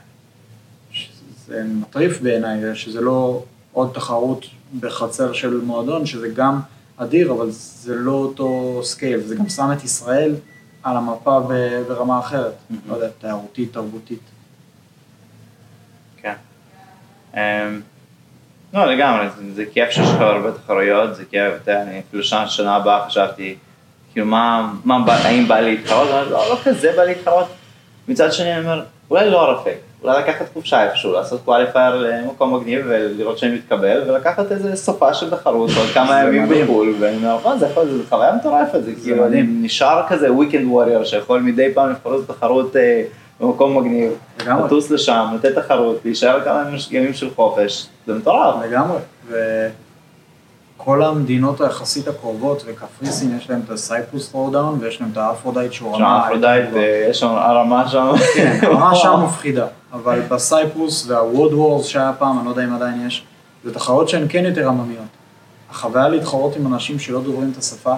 שזה מטריף בעיניי, שזה לא עוד תחרות בחצר של מועדון, שזה גם אדיר, אבל זה לא אותו סקייל, זה גם שם את ישראל על המפה ברמה אחרת, לא יודע, תיאורתית, תרבותית. כן. לא, לגמרי, זה כיף שיש לך הרבה תחרויות, זה כיף, אני אפילו שנה הבאה חשבתי, כאילו מה האם בא להתחרות, לא כזה בא להתחרות, מצד שני אני אומר, אולי לא רפק, אולי לקחת חופשה איפשהו, לעשות קואליפייר למקום מגניב ולראות שאני מתקבל, ולקחת איזה סופה של תחרות, עוד כמה ימים בחול, ואני אומר, זה חוויה מטורפת, זה כאילו נשאר כזה weekend warrior שיכול מדי פעם לפרוס תחרות במקום מגניב, לטוס לשם, לתת תחרות, להישאר כמה ימים של חופש, זה מטורף. לגמרי, וכל המדינות היחסית הקרובות וקפריסין יש להם את הסייפוס רודאון ויש להם את האפרודייט שורמה. האפרודייט, יש שם הרמה שם. כן, הרמה שם מפחידה, אבל בסייפוס והווד וורס שהיה פעם, אני לא יודע אם עדיין יש, זה תחרות שהן כן יותר עממיות. החוויה להתחרות עם אנשים שלא דוברים את השפה,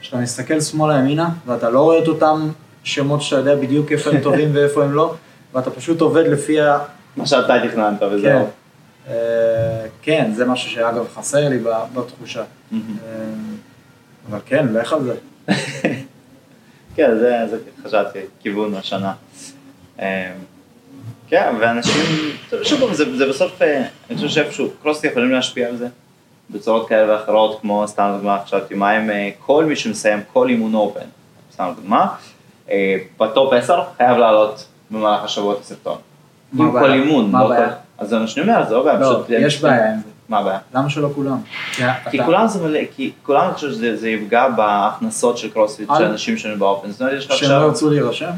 שאתה מסתכל שמאלה ימינה ואתה לא רואה את אותם שמות שאתה יודע בדיוק איפה הם טובים ואיפה הם לא, ואתה פשוט עובד לפי מה שאתה תכננת וזהו. כן, זה משהו שאגב חסר לי בתחושה. אבל כן, לך על זה. כן, זה חשבתי, כיוון השנה. כן, ואנשים, שוב, זה בסוף, אני חושב שאיפשהו, קרוסטי יכולים להשפיע על זה, בצורות כאלה ואחרות, כמו סתם דוגמה, חשבתי, מה עם כל מי שמסיים כל אימון אופן, סתם דוגמה, בטופ 10 חייב לעלות במהלך השבועות הסרטון. עם כל אימון. מה הבעיה? אז אני אומר, זה לא בעיה. לא, יש בעיה עם זה. מה הבעיה? למה שלא כולם? כי כולם אני חושב שזה יפגע בהכנסות של קרוספיט של אנשים שהם באופן. שהם לא רצו להירשם?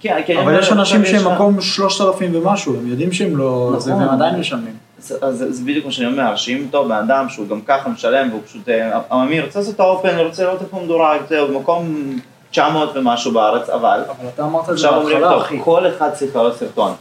כן. אבל יש אנשים שהם מקום 3,000 ומשהו, הם יודעים שהם לא... הם עדיין משלמים. אז בדיוק כמו שאני אומר, שאם טוב באדם שהוא גם ככה משלם והוא פשוט... אממי, רוצה לעשות את האופן, רוצה לראות איפה מדורג, במקום... 900 ומשהו בארץ, אבל אתה אמרת את זה בהתחלה, אחי. כל אחד צריך לעלות סרטון.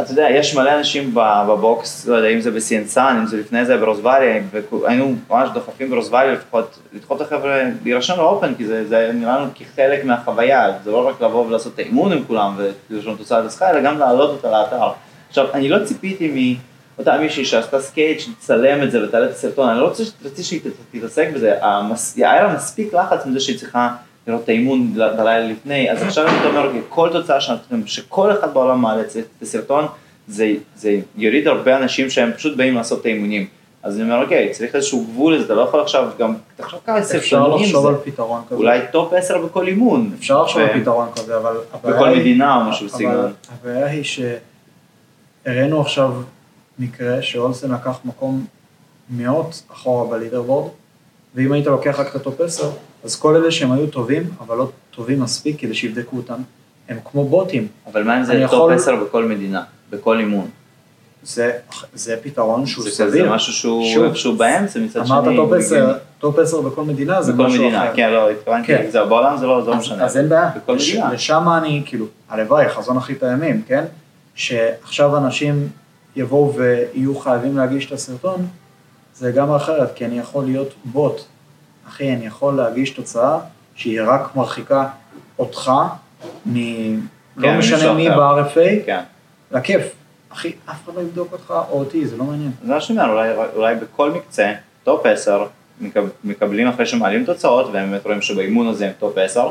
אתה יודע, יש מלא אנשים בבוקס, לא יודע, אם זה בסיאנסן, אם זה לפני זה ברוסוואלי, היינו ממש דוחפים ברוסוואלי לפחות, לדחות החבר'ה, להירשם לאופן, כי זה נראה לנו כחלק מהחוויה, זה לא רק לבוא ולעשות את האימון עם כולם, ולשנות תוצאה לסחי, אלא גם להעלות אותה לאתר. עכשיו, אני לא ציפיתי מאותה מישהי שעשתה סקייט, שתצלם את זה ותעלה את הסרטון, אני לא רציתי שהיא תתעסק בזה, היה לה מספיק לחץ מזה שהיא צריכה לראות את האימון בלילה לפני, אז עכשיו אני אומר, כל תוצאה שכל אחד בעולם מעלה את הסרטון, זה יוריד הרבה אנשים שהם פשוט באים לעשות את האימונים. אז אני אומר, אוקיי, צריך איזשהו גבול, אתה לא יכול עכשיו גם, תחשוב ככה, אפשר לחשוב על פתרון כזה. אולי טופ 10 בכל אימון. אפשר לחשוב על פתרון כזה, אבל... בכל מדינה או משהו סגנון. הבעיה היא שהראינו עכשיו מקרה שאולסן לקח מקום מאות אחורה בלידרבורד, ואם היית לוקח רק את הטופ 10, אז כל אלה שהם היו טובים, אבל לא טובים מספיק כדי שיבדקו אותם, הם כמו בוטים. אבל מה אם זה טופ 10 בכל מדינה, בכל אימון? זה פתרון שהוא סביר. זה משהו שהוא באמצע מצד שני. אמרת טופ 10 בכל מדינה, זה משהו אחר. כן, לא, התכוונתי, זה בעולם, זה לא משנה. אז אין בעיה. בכל מדינה. לשם אני, כאילו, הלוואי, חזון אחרית הימים, כן? שעכשיו אנשים יבואו ויהיו חייבים להגיש את הסרטון, זה גם אחרת, כי אני יכול להיות בוט. אחי, אני יכול להגיש תוצאה שהיא רק מרחיקה אותך, לא משנה מי ב-RFA, לכיף. אחי, אף אחד לא יבדוק אותך או אותי, זה לא מעניין. זה מה שאומר, אולי בכל מקצה, טופ 10, מקבלים אחרי שמעלים תוצאות, והם באמת רואים שבאימון הזה הם טופ 10,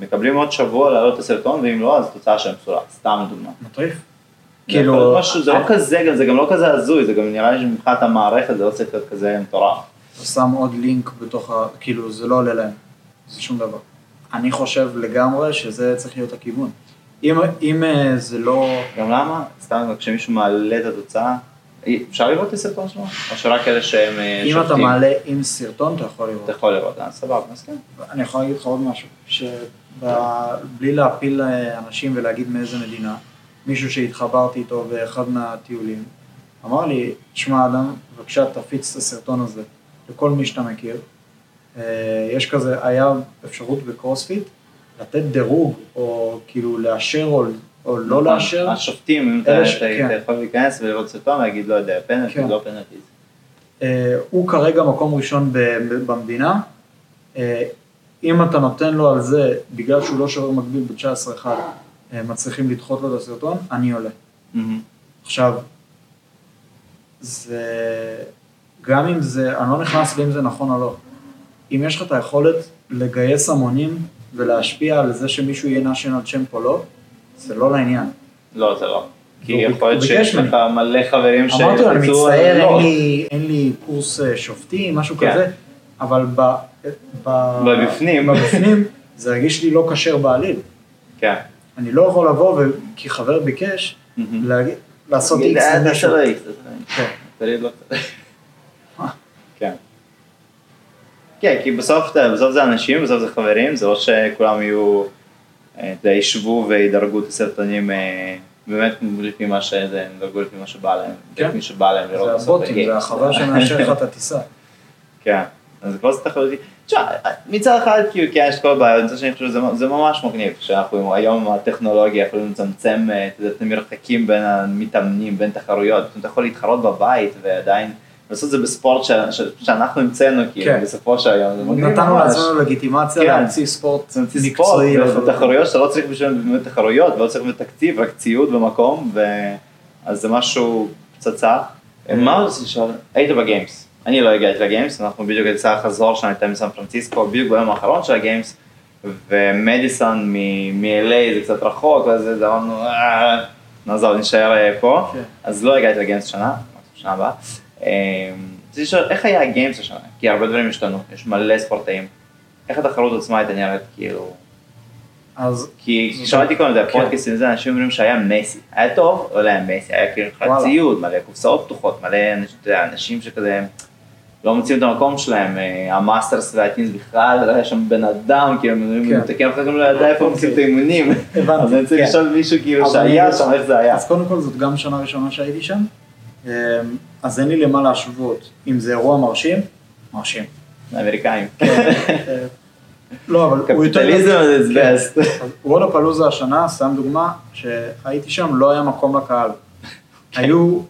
מקבלים עוד שבוע לעלות את הסרטון, ואם לא, אז תוצאה שהם פסולה, סתם דוגמה. מטריף. כאילו... זה לא כזה, זה גם לא כזה הזוי, זה גם נראה לי שמבחינת המערכת, זה לא צריך להיות כזה מטורף. אתה שם עוד לינק בתוך ה... כאילו, זה לא עולה להם, זה שום דבר. אני חושב לגמרי שזה צריך להיות הכיוון. אם זה לא... גם למה? סתם, כשמישהו מעלה את התוצאה, אפשר לראות את הסרטון שלו? או שרק אלה שהם שופטים? אם אתה מעלה עם סרטון, אתה יכול לראות. אתה יכול לראות, סבב, מסכים. אני יכול להגיד לך עוד משהו, שבלי להפיל אנשים ולהגיד מאיזה מדינה, מישהו שהתחברתי איתו באחד מהטיולים, אמר לי, תשמע אדם, בבקשה תפיץ את הסרטון הזה. לכל מי שאתה מכיר, יש כזה, היה אפשרות בקרוספיט, לתת דירוג, או כאילו לאשר או לא לאשר. השופטים, אם אתה יכול להיכנס ולראות סרטון, להגיד לא יודע, פנלטיז, לא פנלטיז. הוא כרגע מקום ראשון במדינה, אם אתה נותן לו על זה, בגלל שהוא לא שובר מקביל ב-19-1, מצליחים לדחות לו את הסרטון, אני עולה. עכשיו, זה... גם אם זה, אני לא נכנס לי אם זה נכון או לא, אם יש לך את היכולת לגייס המונים ולהשפיע על זה שמישהו יהיה national champ או לא, זה לא לעניין. לא, זה לא. כי יכול להיות שיש לך מלא חברים ש... אמרתי לו, אני מצטער, אין לי קורס שופטים, משהו כזה, אבל בבפנים, זה הרגיש לי לא קשר בעליל. כן. אני לא יכול לבוא, כי חבר ביקש, לעשות איקס. אתה שלא איקס, אתה לא צריך. כן. כן, כי בסוף זה אנשים, בסוף זה חברים, זה לא שכולם יהיו, יישבו וידרגו את הסרטונים באמת לפי מה שזה, נדרגו לפי מה שבא להם, לפי שבא להם לראות את הסרטונים. זה הבוטים, זה החבר שמאשר לך את הטיסה. כן, אז כבר זה תחלותי. תשמע, מצד אחד כאילו, כן, יש את כל הבעיות, זה שאני חושב שזה ממש מגניב, שאנחנו היום הטכנולוגיה יכולים לצמצם את המרחקים בין המתאמנים, בין תחרויות, אתה יכול להתחרות בבית ועדיין לעשות את זה בספורט שאנחנו המצאנו, כאילו, בסופו של היום, זה מגניב ממש. נתנו לעצמנו לגיטימציה להמציא ספורט מקצועי. תחרויות שאתה לא צריך בשביל תחרויות, ולא צריך בתקציב, רק ציוד במקום, אז זה משהו פצצה. מה עושה שאלה? היית בגיימס. אני לא הגעתי לגיימס, אנחנו בדיוק יצא החזור שאני הייתה מסן פרנסיסקו, בדיוק ביום האחרון של הגיימס, ומדיסון מ-LA זה קצת רחוק, אז אמרנו, נעזוב, נשאר פה, אז לא הגעתי לגיימס שנה, שנה הבאה. אז יש לשאול, איך היה הגיימס השנה? כי הרבה דברים השתנו, יש מלא ספורטאים. איך התחרות עצמה הייתה נראית, כאילו... כי שמעתי כל מיני הפודקאסטים, זה אנשים אומרים שהיה מסי, היה טוב, לא היה מסי, היה כאילו חד ציוד, מלא קופסאות פתוחות, מלא אנשים שכזה לא מוצאים את המקום שלהם, המאסטרס והטינס בכלל, לא היה שם בן אדם, כאילו מתקן, אחרי גם לא ידע איפה מוצאים את האימונים, אז אני רוצה לשאול מישהו כאילו שהיה שם, איך זה היה. אז קודם כל זאת גם שנה ראשונה שהייתי שם, אז אין לי למה להשוות, אם זה אירוע מרשים, מרשים. האמריקאים. לא, אבל הוא יותר... קפיטליזם זה בסט. וודפלוזה השנה, שם דוגמה, שהייתי שם, לא היה מקום לקהל.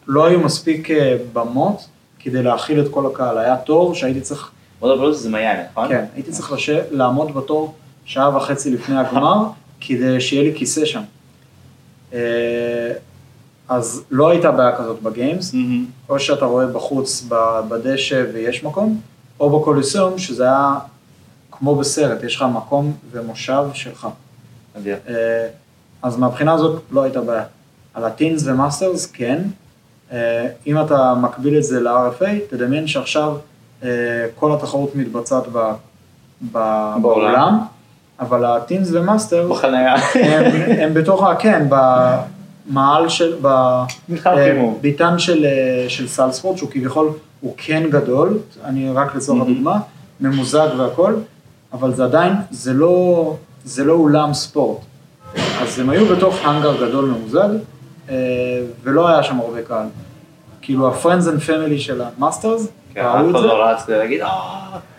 לא היו מספיק במות כדי להכיל את כל הקהל. היה תור שהייתי צריך... וודפלוזה זה מיין, נכון? כן, הייתי צריך לעמוד בתור שעה וחצי לפני הגמר, כדי שיהיה לי כיסא שם. אז לא הייתה בעיה כזאת בגיימס, או שאתה רואה בחוץ בדשא ויש מקום, או בקוליסיום, שזה היה... כמו בסרט, יש לך מקום ומושב שלך. אדיר. אז מהבחינה הזאת לא הייתה בעיה. על הטינס ומאסטרס, כן. אם אתה מקביל את זה ל-RFA, תדמיין שעכשיו כל התחרות מתבצעת בעולם, אבל הטינס ומאסטרס, בחניה. הם בתוך, כן, במעל של, ביתן של סל ספורט, שהוא כביכול, הוא כן גדול, אני רק לצורך הדוגמה, ממוזג והכל, אבל זה עדיין, זה לא אולם ספורט. אז הם היו בתוך הנגר גדול ממוזג, ולא היה שם הרבה קהל. כאילו, ה-Friends and Family של המאסטרס, ראו את זה. לא רץ כדי להגיד,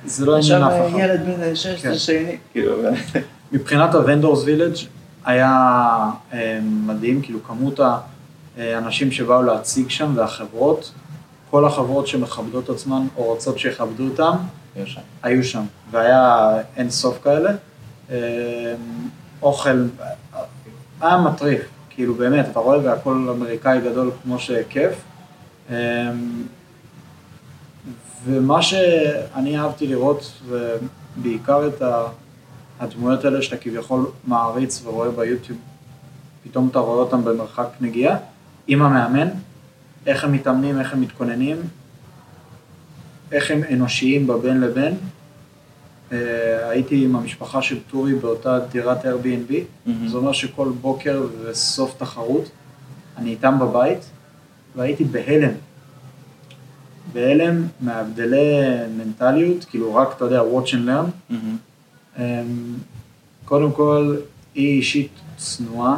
זה לא עניין אף אחד. עכשיו ילד בן 16 שני, כאילו. מבחינת הוונדורס וילג' היה מדהים, כאילו, כמות האנשים שבאו להציג שם, והחברות, כל החברות שמכבדות את עצמן, או רוצות שיכבדו אותן, היו שם, והיה אין סוף כאלה, אוכל, היה מטריף, כאילו באמת, אתה רואה והכל אמריקאי גדול כמו שכיף, ומה שאני אהבתי לראות, ובעיקר את הדמויות האלה שאתה כביכול מעריץ ורואה ביוטיוב, פתאום אתה רואה אותם במרחק נגיעה, עם המאמן, איך הם מתאמנים, איך הם מתכוננים, איך הם אנושיים בבין לבין. הייתי עם המשפחה של טורי באותה דירת Airbnb, זה אומר שכל בוקר וסוף תחרות, אני איתם בבית, והייתי בהלם. בהלם מהבדלי מנטליות, כאילו רק, אתה יודע, watch and learn. קודם כל, היא אישית צנועה,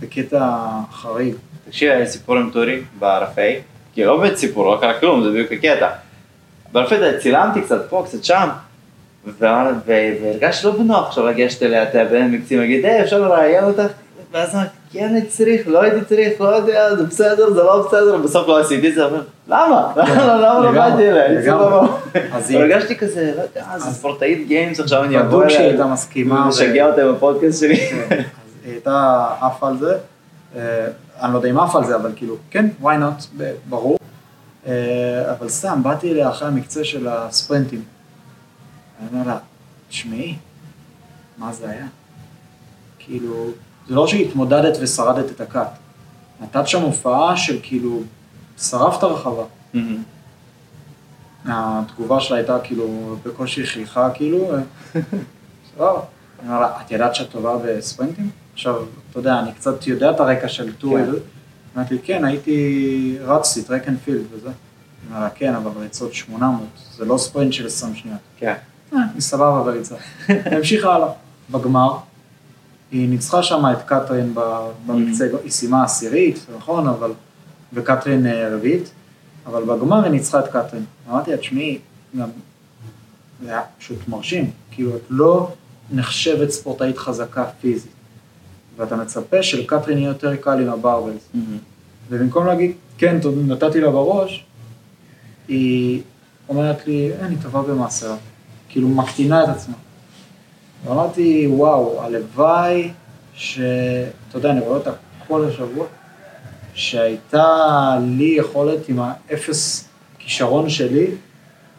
בקטע חריג. תקשיב, היה סיפור עם טורי בערפי, כי לא בית סיפור, לא קרה כלום, זה בדיוק הקטע. ברפת, צילמתי קצת פה, קצת שם, והרגשתי לא בנוח עכשיו לגשת אליה, אתה בן מקצים, אגיד, אפשר לראיין אותך, ואז אמרתי, כן, אני צריך, לא הייתי צריך, לא יודע, זה בסדר, זה לא בסדר, בסוף לא עשיתי, זה אומר, למה? למה לא באתי אליה? הרגשתי כזה, לא יודע, זה ספורטאית גיימס, עכשיו אני אבוא אליה. בדוק שהיא הייתה מסכימה. משגע אותה בפודקאסט שלי. אז היא הייתה אף על זה, אני לא יודע אם אף על זה, אבל כאילו, כן, why not, ברור. אבל סתם, באתי אליה אחרי המקצה של הספרינטים. אני אומר לה, תשמעי, מה זה היה? כאילו, זה לא שהתמודדת ושרדת את הקאט. נתת שם הופעה של כאילו, שרפת הרחבה. התגובה שלה הייתה כאילו, בקושי חייכה כאילו, סבבה. אני אומר לה, את ידעת שאת טובה בספרינטים? עכשיו, אתה יודע, אני קצת יודע את הרקע של טורי. אמרתי לי, כן, הייתי רצתי, טרק אנד פילד וזה. אני אומר לה, כן, אבל ריצות 800, זה לא ספרינט של 20 שניות. כן. היא סבבה בריצה. המשיכה הלאה. בגמר, היא ניצחה שם את קטרין במקצה, היא סיימה עשירית, נכון, אבל, וקטרין רביעית, אבל בגמר היא ניצחה את קטרין. אמרתי, את שמי, זה היה פשוט מרשים, כאילו, את לא נחשבת ספורטאית חזקה פיזית, ואתה מצפה שלקטרין יהיה יותר קל עם הברבלס. ובמקום להגיד, כן, נתתי לה בראש, היא אומרת לי, אני טובה במעשה, כאילו מקטינה את עצמה. ואמרתי, וואו, הלוואי שאתה יודע, אני רואה אותה כל השבוע, שהייתה לי יכולת עם האפס כישרון שלי,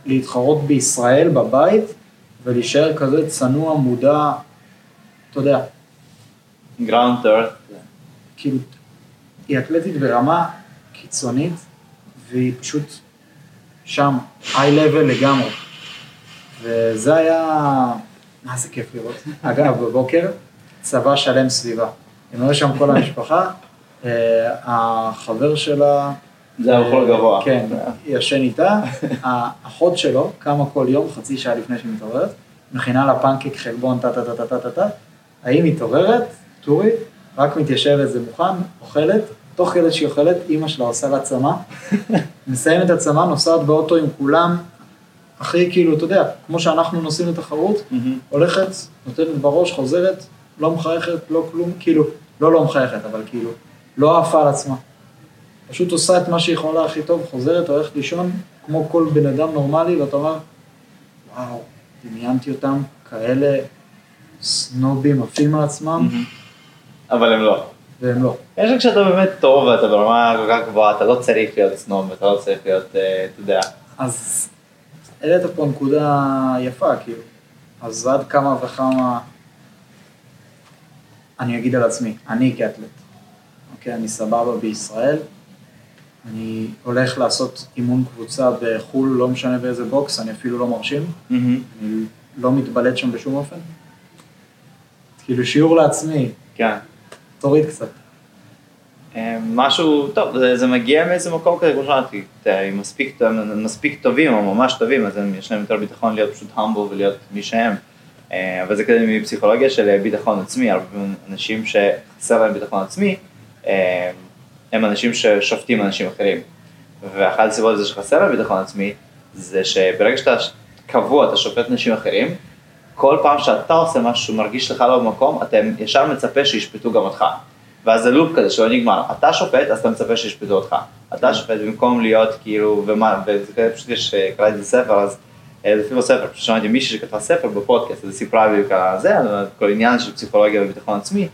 להתחרות בישראל בבית, ולהישאר כזה צנוע, מודע, אתה יודע. גראונד ארט. כאילו, היא אתלטית ברמה קיצונית, והיא פשוט שם, היי-לבל לגמרי. וזה היה... מה זה כיף לראות. אגב, בבוקר, צבא שלם סביבה. הם היו שם כל המשפחה, החבר שלה... זה הבחור גבוה. כן, ישן איתה. האחות שלו קמה כל יום, חצי שעה לפני שהיא מתעוררת, מכינה לה פנקק, חלבון, טה-טה-טה-טה-טה-טה. האם מתעוררת, טורי, רק מתיישבת, זה מוכן, אוכלת, תוך כדי שהיא אוכלת, אמא שלה עושה לה צמה, מסיים את הצמה, נוסעת באוטו עם כולם, אחרי כאילו, אתה יודע, כמו שאנחנו נוסעים לתחרות, הולכת, נותנת בראש, חוזרת, לא מחייכת, לא כלום, כאילו, לא מחייכת, אבל כאילו, לא עפה על עצמה. פשוט עושה את מה שהיא יכולה הכי טוב, חוזרת, הולכת לישון, כמו כל בן אדם נורמלי, ואתה אומר, וואו, דמיינתי אותם, כאלה סנובים עפים על עצמם. אבל הם לא. והם לא. יש רק שאתה באמת טוב, ואתה ברמה כל כך גבוהה, אתה לא צריך להיות סנוב, ואתה לא צריך להיות, אתה יודע. אז... העלית פה נקודה יפה, כאילו. אז עד כמה וכמה, אני אגיד על עצמי, אני כאתלט. אוקיי, אני סבבה בישראל, אני הולך לעשות אימון קבוצה בחול, לא משנה באיזה בוקס, אני אפילו לא מרשים, אני לא מתבלט שם בשום אופן. כאילו שיעור לעצמי. כן. תוריד קצת. משהו, טוב, זה מגיע מאיזה מקום כזה, כמו שאמרתי, הם מספיק טובים, או ממש טובים, אז יש להם יותר ביטחון להיות פשוט humble ולהיות מי שהם. אבל זה כזה מפסיכולוגיה של ביטחון עצמי, הרבה אנשים שחסר להם ביטחון עצמי, הם אנשים ששופטים אנשים אחרים. ואחת הסיבות לזה שחסר להם ביטחון עצמי, זה שברגע שאתה קבוע, אתה שופט אנשים אחרים, כל פעם שאתה עושה משהו שמרגיש לך לא במקום, אתה ישר מצפה שישפטו גם אותך. ואז זה לופ כזה שלא נגמר, אתה שופט, אז אתה מצפה שישפטו אותך. אתה שופט במקום להיות כאילו, ומה, פשוט כשקראתי ספר, אז לפעמים ספר, פשוט שמעתי מישהי שכתבה ספר בפודקאסט, אז היא סיפרה לי על זה, על כל עניין של פסיכולוגיה וביטחון עצמי,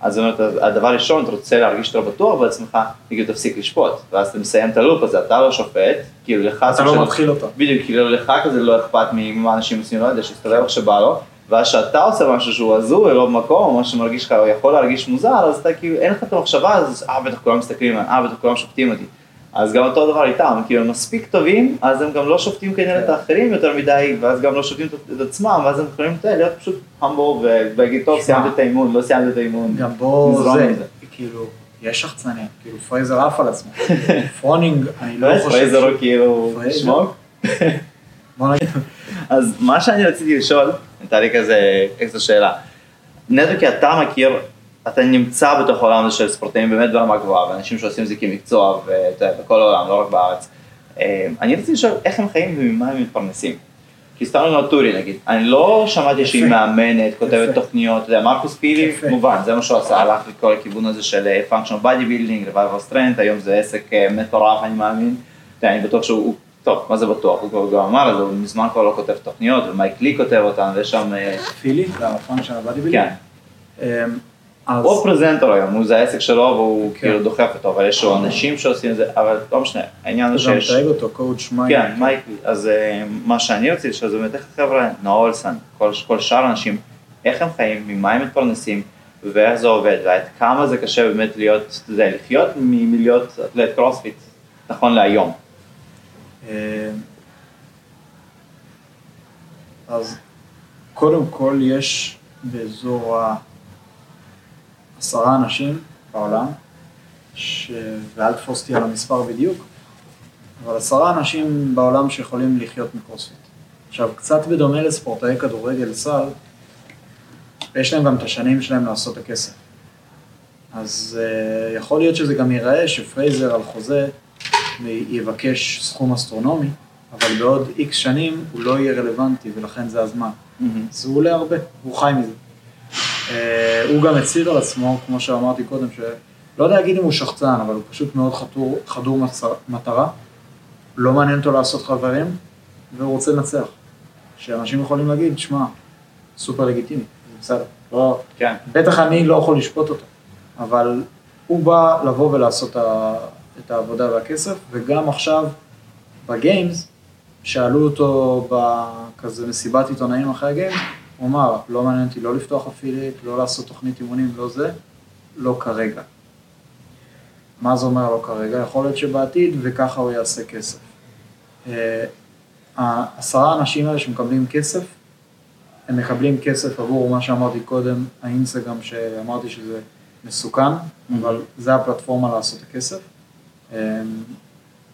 אז זאת אומרת, הדבר ראשון, אתה רוצה להרגיש יותר בטוח בעצמך, וכאילו תפסיק לשפוט, ואז אתה מסיים את הלופ הזה, אתה לא שופט, כאילו לך... אתה לא מתחיל אותו. בדיוק, כאילו לך כזה לא אכפת ממה אנשים עושים, לא יודע, שתסתדר לך שבא לו, ואז שאתה עושה משהו שהוא עזור, לא במקום, או משהו שמרגיש לך, או יכול להרגיש מוזר, אז אתה כאילו, אין לך את המחשבה, אז בטח כולם מסתכלים, בטח כולם שופטים אותי. אז גם אותו דבר איתם, כאילו הם מספיק טובים, אז הם גם לא שופטים כנראה את האחרים יותר מדי, ואז גם לא שופטים את עצמם, ואז הם יכולים להיות פשוט המבור, ולהגיד, טוב, סיימת את האימון, לא סיימת את האימון. גם בוא זה, כאילו, יש שחצנים, כאילו פרייזר עף על עצמו. פרונינג, אני לא חושב... פרייזר הוא כאילו שמוק. אז מה שאני רציתי לשאול, הייתה לי כזה, איזו שאלה. נטו כי אתה מכיר, אתה נמצא בתוך העולם הזה של ספורטאים באמת ברמה גבוהה, ואנשים שעושים זה כמקצוע בכל העולם, לא רק בארץ. אני רציתי לשאול איך הם חיים וממה הם מתפרנסים. כי סתם לנו טורי נגיד, אני לא שמעתי שהיא מאמנת, כותבת תוכניות, אתה יודע, מרקוס פילי, מובן, זה מה שהוא עשה, הלך לכל הכיוון הזה של פונקשיונל בודי בילדינג, רווייבל סטרנת', היום זה עסק מטורף, אני מאמין, אני בטוח שהוא טוב, מה זה בטוח? הוא כבר אמר, אז הוא מזמן כבר לא כותב תוכניות, ומייק לי כותב אותן, ויש שם... פילי, זה המפון של הבאדי בילי. כן. הוא פרזנטור היום, הוא זה העסק שלו, והוא כאילו דוחף אותו, אבל יש לו אנשים שעושים את זה, אבל לא משנה, העניין הוא שיש... אתה גם תראה אותו, קואוץ' מייק. כן, מייק לי. אז מה שאני רציתי, שזה באמת איך החבר'ה, נואה אולסן, כל שאר האנשים, איך הם חיים, ממה הם מתפרנסים, ואיך זה עובד, ועד כמה זה קשה באמת להיות, זה לחיות מלהיות אתלט קרוספיט, נכון להיום. אז קודם כל יש באזור 10 אנשים בעולם, ואל תפוס אותי על המספר בדיוק, אבל 10 אנשים בעולם שיכולים לחיות מקרוספיט. עכשיו, קצת בדומה לספורטאי כדורגל סל, יש להם גם את השנים שלהם לעשות את הכסף. אז יכול להיות שזה גם ייראה שפרייזר על חוזה יבקש סכום אסטרונומי, אבל בעוד איקס שנים הוא לא יהיה רלוונטי, ולכן זה הזמן. אז הוא עולה הרבה, הוא חי מזה. הוא גם הציר על עצמו, כמו שאמרתי קודם, שלא יודע להגיד אם הוא שחצן, אבל הוא פשוט מאוד חדור מטרה, לא מעניין אותו לעשות חברים, והוא רוצה לנצח. שאנשים יכולים להגיד, שמע, סופר לגיטימי. בסדר, לא, כן. בטח אני לא יכול לשפוט אותו, אבל הוא בא לבוא ולעשות את העבודה והכסף, וגם עכשיו בגיימס, שאלו אותו בכזה מסיבת עיתונאים אחרי הגיימס, הוא אמר, לא מעניין אותי לא לפתוח אפילית, לא לעשות תוכנית אימונים, לא זה, לא כרגע. מה זה אומר לא כרגע? יכול להיות שבעתיד, וככה הוא יעשה כסף. 10 אנשים האלה שמקבלים כסף, הם מקבלים כסף עבור מה שאמרתי קודם, האינסטגרם שאמרתי שזה מסוכן, אבל זה הפלטפורמה לעשות הכסף.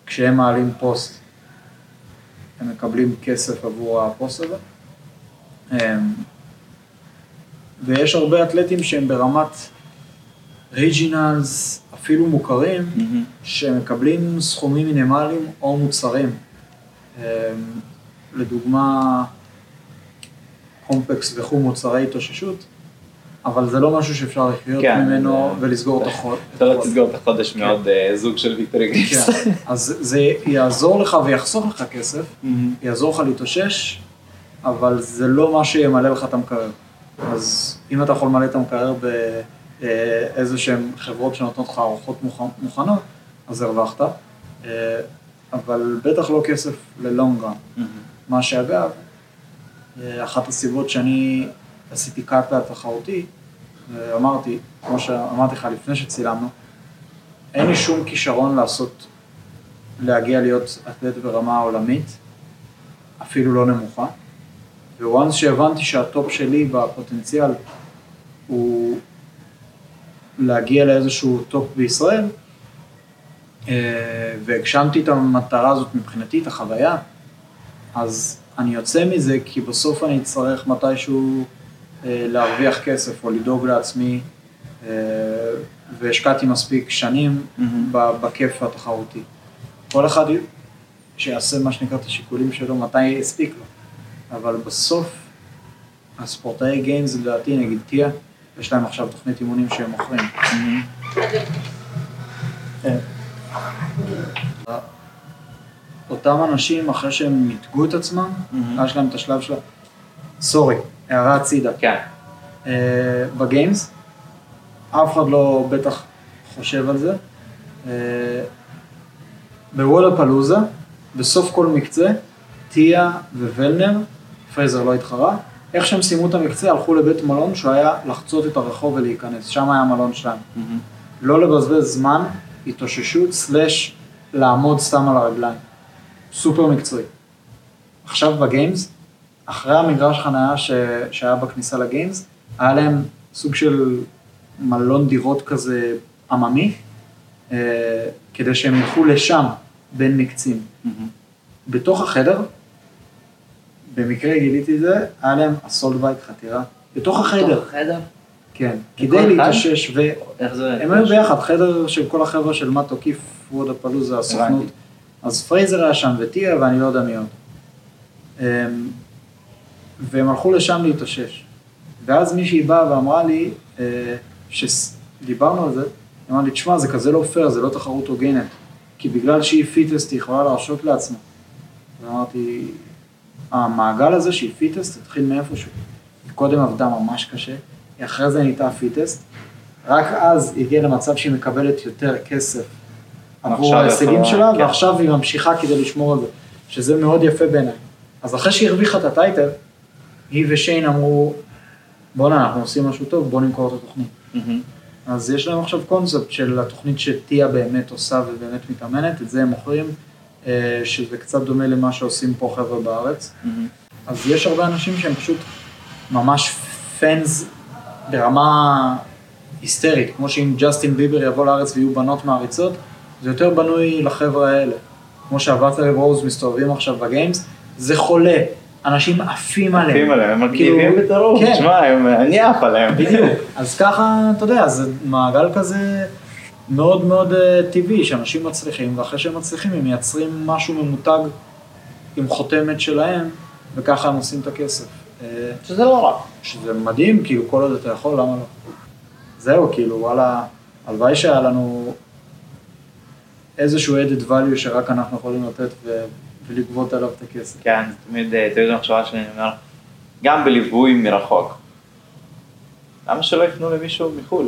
כשהם מעלים פוסט, הם מקבלים כסף עבור הפוסט הזה. ויש הרבה אתלטים שהם ברמת ריג'ינלס, אפילו מוכרים, שמקבלים סכומים מינימליים או מוצרים. לדוגמה, קומפקס וכו מוצרי התאוששות, אבל זה לא משהו שאפשר לחיות ממנו ולסגור את החודש. אתה לא תסגור את החודש מאוד זוג של ויקטורי גיימס. אז זה יעזור לך ויחסוך לך כסף, יעזור לך להתאושש, אבל זה לא מה שימלא לך את המקרר. אז אם אתה יכול למלא את המקרר באיזה שהן חברות שנותנות לך ארוחות מוכנות, אז הרווחת, אבל בטח לא כסף ללונגרם. מה שאגב, אחת הסיבות שאני עשיתי קאטה תחרותי, אמרתי, כמו שאמרתי לך לפני שצילמנו, אין לי שום כישרון להגיע להיות אתלט ברמה העולמית, אפילו לא נמוכה, וואנס שהבנתי שהטופ שלי בפוטנציאל הוא להגיע לאיזשהו טופ בישראל, והגשמתי את המטרה הזאת מבחינתי, את החוויה, אז אני יוצא מזה כי בסוף אני אצטרך מתישהו להרוויח כסף או לדאוג לעצמי, והשקעתי מספיק שנים בכיף התחרותי. כל אחד שיעשה מה שנקרא את השיקולים שלו, מתי הספיק לו. אבל בסוף הספורטאי גיימס, לדעתי, נגיד טיה, יש להם עכשיו תוכנית אימונים שהם מוכרים. אותם אנשים, אחרי שהם מתגעו את עצמם, יש להם את השלב שלה, סורי, הערה הצידה. כן. בגיימס, אף אחד לא בטח חושב על זה. בוודפלוזה, בסוף כל מקצה, טיה ווולנר, פרייזר לא התחרה, איך שהם סיימו את המקצה, הלכו לבית מלון שהיה לחצות את הרחוב ולהיכנס, שם היה המלון שלהם. לא לבזבז זמן, התאוששות, סלש, לעמוד סתם על הרגליים. סופר מקצועי. עכשיו בגיימס, אחרי המגרש חניה שהיה בכניסה לגיימס, היה להם סוג של מלון דירות כזה עממי, כדי שהם ילכו לשם בין מקצים. בתוך החדר, במקרה גיליתי את זה, היה להם אסולט בייק חתירה. בתוך החדר. בתוך החדר? כן. כדי להתאושש ו... איך זה? הם היו ביחד, חדר של כל החבר'ה של מאט אוקיף, וודפלוזה, הסוכנות. אז פרייזר היה שם וטיה, ואני לא יודע מי עוד. והם הלכו לשם להתאושש. ואז מישהי באה ואמרה לי, שדיברנו על זה, היא אמרה לי, תשמע, זה כזה לא פייר, זה לא תחרות הוגנת, כי בגלל שהיא פיטסט, היא יכולה להרשות לעצמה. ואמרתי, המעגל הזה שהיא פיטסט, התחיל מאיפשהו. היא קודם עבדה ממש קשה, היא אחרי זה נהייתה פיטסט, רק אז הגיעה למצב שהיא מקבלת יותר כסף, עבור ההישגים שלה, ועכשיו היא ממשיכה כדי לשמור על זה, שזה מאוד יפה בעיניי. אז אחרי שהיא הרוויחה את הטייטל, היא ושיין אמרו, בוא'נה, אנחנו עושים משהו טוב, בואו נמכור את התוכנית. אז יש לנו עכשיו קונספט של התוכנית שטיה באמת עושה ובאמת מתאמנת, את זה הם מוכרים, שזה קצת דומה למה שעושים פה חבר'ה בארץ. אז יש הרבה אנשים שהם פשוט ממש פאנס ברמה היסטרית, כמו שאם ג'סטין ביבר יבוא לארץ ויהיו בנות מעריצות, זה יותר בנוי לחבר'ה האלה. כמו שהבאטרי ברוז מסתובבים עכשיו בגיימס, זה חולה. אנשים עפים עליהם. עפים עליהם, הם מרגיבים בטרור, תשמע, אני עף עליהם. בדיוק, אז ככה, אתה יודע, זה מעגל כזה מאוד מאוד טבעי, שאנשים מצליחים, ואחרי שהם מצליחים, הם מייצרים משהו ממותג עם חותמת שלהם, וככה הם עושים את הכסף. שזה לא רע. שזה מדהים, כאילו, כל עוד אתה יכול, למה לא? זהו, כאילו, וואלה, הלוואי שהיה לנו איזשהו added value שרק אנחנו יכולים לתת ולגבות עליו את הכסף. כן, תמיד, תמיד המחשבה שאני אומר, גם בליווי מרחוק. למה שלא יפנו למישהו מחול?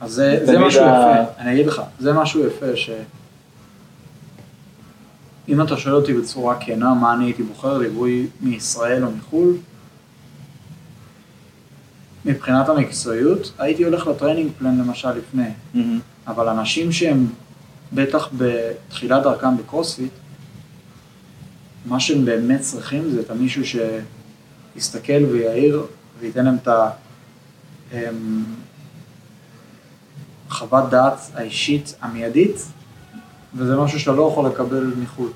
אז זה משהו יפה, אני אגיד לך, זה משהו יפה ש... אם אתה שואל אותי בצורה כנה מה אני הייתי בוחר, ליווי מישראל או מחול, מבחינת המקצועיות, הייתי הולך לטרנינג פלן למשל לפני, אבל אנשים שהם בטח בתחילת דרכם בקרוספיט, מה שהם באמת צריכים זה את מישהו שיסתכל ויעיר וייתן להם את חוות דעת האישית המיידית, וזה משהו שאתה לא יכול לקבל מחוץ.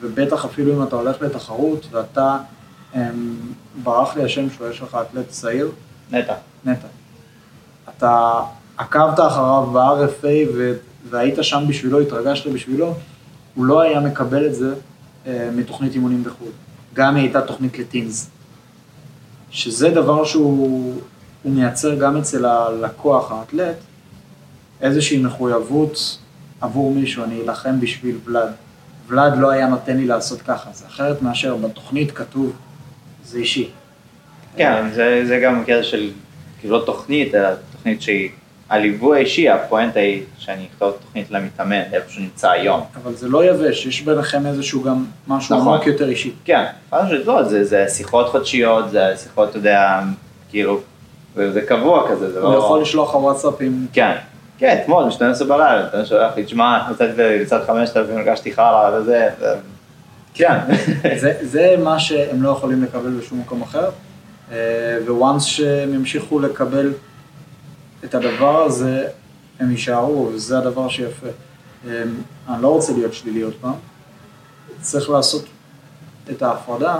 ובטח אפילו אם אתה הולך לתחרות ואתה, ברח לי השם שלו, יש לך אתלט צעיר. נטע. נטע. אתה עקבת אחריו ב-RFA והיית שם בשבילו, התרגשת בשבילו, הוא לא היה מקבל את זה מתוכנית אימונים בחו"ל. גם הייתה תוכנית לטינז. שזה דבר שהוא מייצר גם אצל הלקוח, האתלט, איזושהי מחויבות עבור מישהו, אני אלחם בשביל ולד. ולד לא היה נותן לי לעשות ככה, זה אחרת מאשר בתוכנית כתוב, זה אישי. כן, זה גם קטע של, כאילו לא תוכנית, אלא תוכנית שהיא, הליווי האישי, הפואנטה היא שאני אכתוב תוכנית למתאמן, איפה שנמצא היום. אבל זה לא יבש, יש ביניכם איזשהו גם משהו עמוק יותר אישי. כן, זה שיחות חודשיות, זה שיחות, אתה יודע, כאילו, זה קבוע כזה. הוא יכול לשלוח הוואטסאפים. כן, כן, אתמול, משתנסו בלילה, אתה שולח לי, תשמע, לצד 5,000, הרגשתי חרא וזה. כן, זה מה שהם לא יכולים לקבל בשום מקום אחר, וואנס שהם ימשיכו לקבל את הדבר הזה, הם יישארו, וזה הדבר שיפה. אני לא רוצה להיות שלילי עוד פעם, צריך לעשות את ההפרדה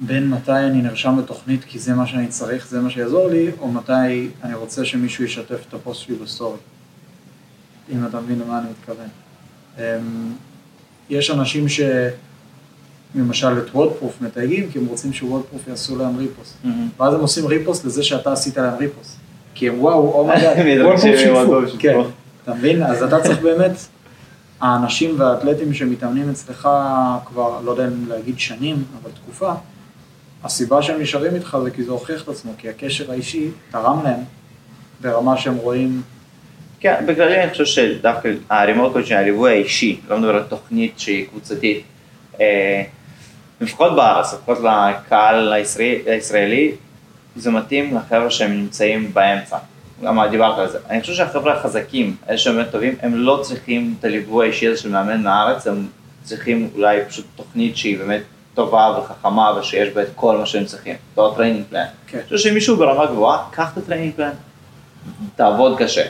בין מתי אני נרשם לתוכנית, כי זה מה שאני צריך, זה מה שיעזור לי, או מתי אני רוצה שמישהו ישתף את הפוסט שלי בסטורי. אם אתה מבין למה אני מתכוון. יש אנשים שממשל את וודפרוף מתייגים, כי הם רוצים שוודפרוף יעשו להם ריפוס. ואז הם עושים ריפוס לזה שאתה עשית להם ריפוס. כי הם וואו, אומגד, וודפרוף שיתפו. כן, אתה מבין? אז אתה צריך באמת, האנשים והאתלטים שמתאמנים אצלך כבר, לא יודע אם להגיד שנים, אבל תקופה, הסיבה שהם נשארים איתך זה כי זה הוכיח את עצמו, כי הקשר האישי תרם להם ברמה שהם רואים. כן, בכללי אני חושב שדווקא הרימות קודשי, הליווי האישי, לא מדבר על תוכנית שהיא קבוצתית, לפחות בארץ, לפחות לקהל הישראלי, זה מתאים לחבר'ה שהם נמצאים באמצע. למה דיברת על זה? אני חושב שהחבר'ה החזקים, אלה שהם באמת טובים, הם לא צריכים את הליווי האישי הזה של מאמן מהארץ, הם צריכים אולי פשוט תוכנית שהיא באמת טובה וחכמה ושיש בה את כל מה שהם צריכים, לא טריינינג פלן. אני חושב שמישהו ברמה גבוהה, קח את הטריינינג פלן, תעבוד קשה.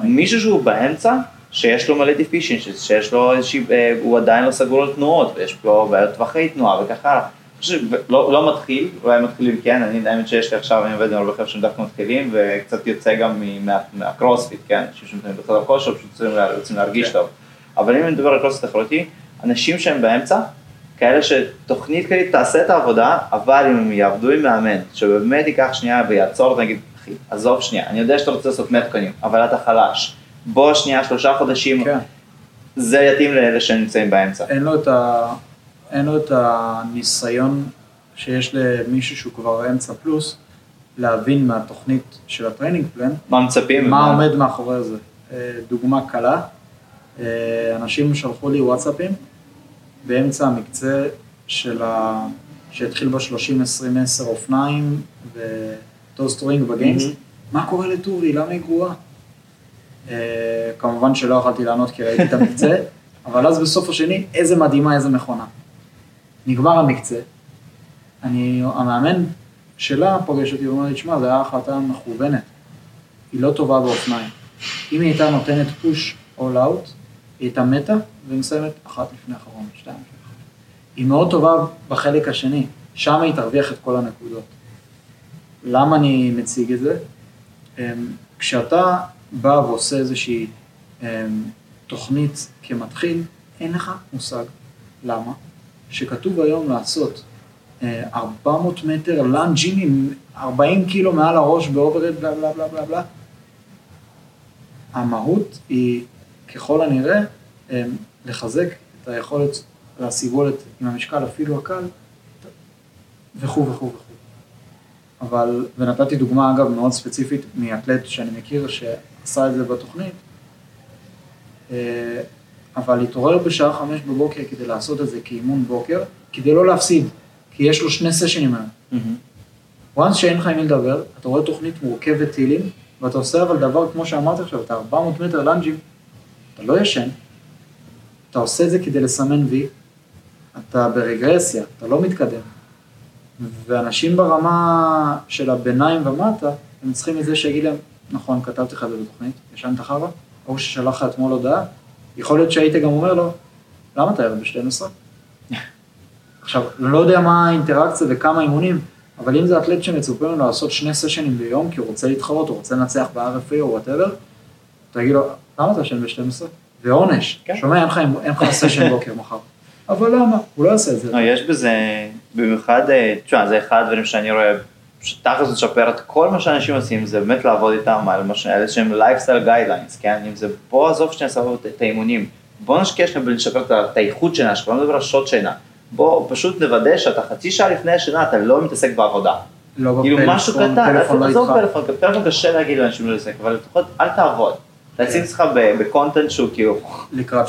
מישהו שהוא באמצע, שיש לו מלא דיפישנשיז, שיש לו איזושהי, הוא עדיין לא סגור על תנועות, ויש לו בעיות טווחי תנועה וכך הלאה. אני חושב שלא מתחיל, אולי מתחילים כן, אני האמת שיש לי עכשיו, אני עובד עם הרבה חבר'ה שהם דווקא מתחילים, וקצת יוצא גם מהקרוספיט, כן, אנשים שמתחילים בחדר כושר, פשוט רוצים להרגיש טוב. אבל אם אני מדבר על קרוספיט תחרותי, אנשים שהם באמצע, כאלה שתוכנית כללית תעשה את העבודה, אבל אם הם יעבדו עם מאמן, שבאמת ייקח שנייה ויעצור, נגיד, עזוב שנייה, אני יודע שאתה רוצה לעשות 100 תקנים, אבל אתה חלש, בוא שנייה, 3 חודשים, זה יתאים לאלה שנמצאים באמצע. אין לו את הניסיון שיש למישהו שהוא כבר אמצע פלוס, להבין מהתוכנית של הטריינינג פלן, מה מצפים, מה עומד מאחורי זה. דוגמה קלה, אנשים שלחו לי וואטסאפים, באמצע המקצה של שהתחיל ב-30-20-10 אופניים וטוסטרינג בגיימס, מה קורה לטורי? למה היא גרועה? כמובן שלא יכולתי לענות כי ראיתי את המקצה, אבל אז בסוף השני, איזה מדהימה, איזה מכונה. נגמר המקצה, המאמן שלה פוגש אותי ואומר לי, תשמע, זו הייתה החלטה מכוונת, היא לא טובה באופניים. אם היא הייתה נותנת פוש אול אאוט, היא הייתה מתה ומסיימת אחת לפני האחרון, שתיים. היא מאוד טובה בחלק השני, שם היא תרוויח את כל הנקודות. למה אני מציג את זה? כשאתה בא ועושה איזושהי תוכנית כמתחיל, אין לך מושג. למה? שכתוב היום לעשות 400 מטר לנג'ים עם 40 קילו מעל הראש באוברהד, בלה בלה בלה בלה בלה. המהות היא ככל הנראה לחזק את היכולת לסיבולת עם המשקל אפילו הקל, וכו וכו וכו. אבל, ונתתי דוגמה אגב מאוד ספציפית מאתלט שאני מכיר שעשה את זה בתוכנית, אבל התעורר בשעה 5 בבוקר כדי לעשות את זה כאימון בוקר, כדי לא להפסיד, כי יש לו שני סשנים היום. וואנס שאין לך עם מי לדבר, אתה רואה תוכנית מורכבת טילים, ואתה עושה אבל דבר כמו שאמרתי עכשיו, אתה 400 מטר לנג'ים, אתה לא ישן, אתה עושה את זה כדי לסמן וי, אתה ברגרסיה, אתה לא מתקדם. ואנשים ברמה של הביניים ומטה, הם צריכים את זה שיגיד להם, נכון, כתבתי לך בתוכנית, ישנת חרא, או ששלח לך אתמול הודעה, יכול להיות שהיית גם אומר לו, למה אתה ירד ב-12? עכשיו, לא יודע מה האינטראקציה וכמה אימונים, אבל אם זה אתלט שמצופה לנו לעשות שני סשנים ביום, כי הוא רוצה להתחרות, הוא רוצה לנצח ב-RFA או whatever, תגיד לו, למה אתה ישן ב-12? ועונש, שומע, אין לך סשן בוקר מחר. אבל למה? הוא לא עושה את זה. יש בזה, במיוחד, תשמע, זה אחד הדברים שאני רואה, שתכף זה לשפר את כל מה שאנשים עושים, זה באמת לעבוד איתם על מה שהם lifestyle guidelines, כן? אם זה בוא עזוב שני סבבות את האימונים, בוא נשקיע שלנו ולשפר את האיכות שינה, שכבר לא מדבר על שעות שינה, בוא פשוט נוודא שאתה חצי שעה לפני השינה, אתה לא מתעסק בעבודה. לא בפלאפון, טלפון לא איתך. עזוב פלאפון, פלאפון קשה להגיד לאנשים לא להתעסק, אבל לפחות אל תעבוד. להציג לך בקונטנט שהוא כאילו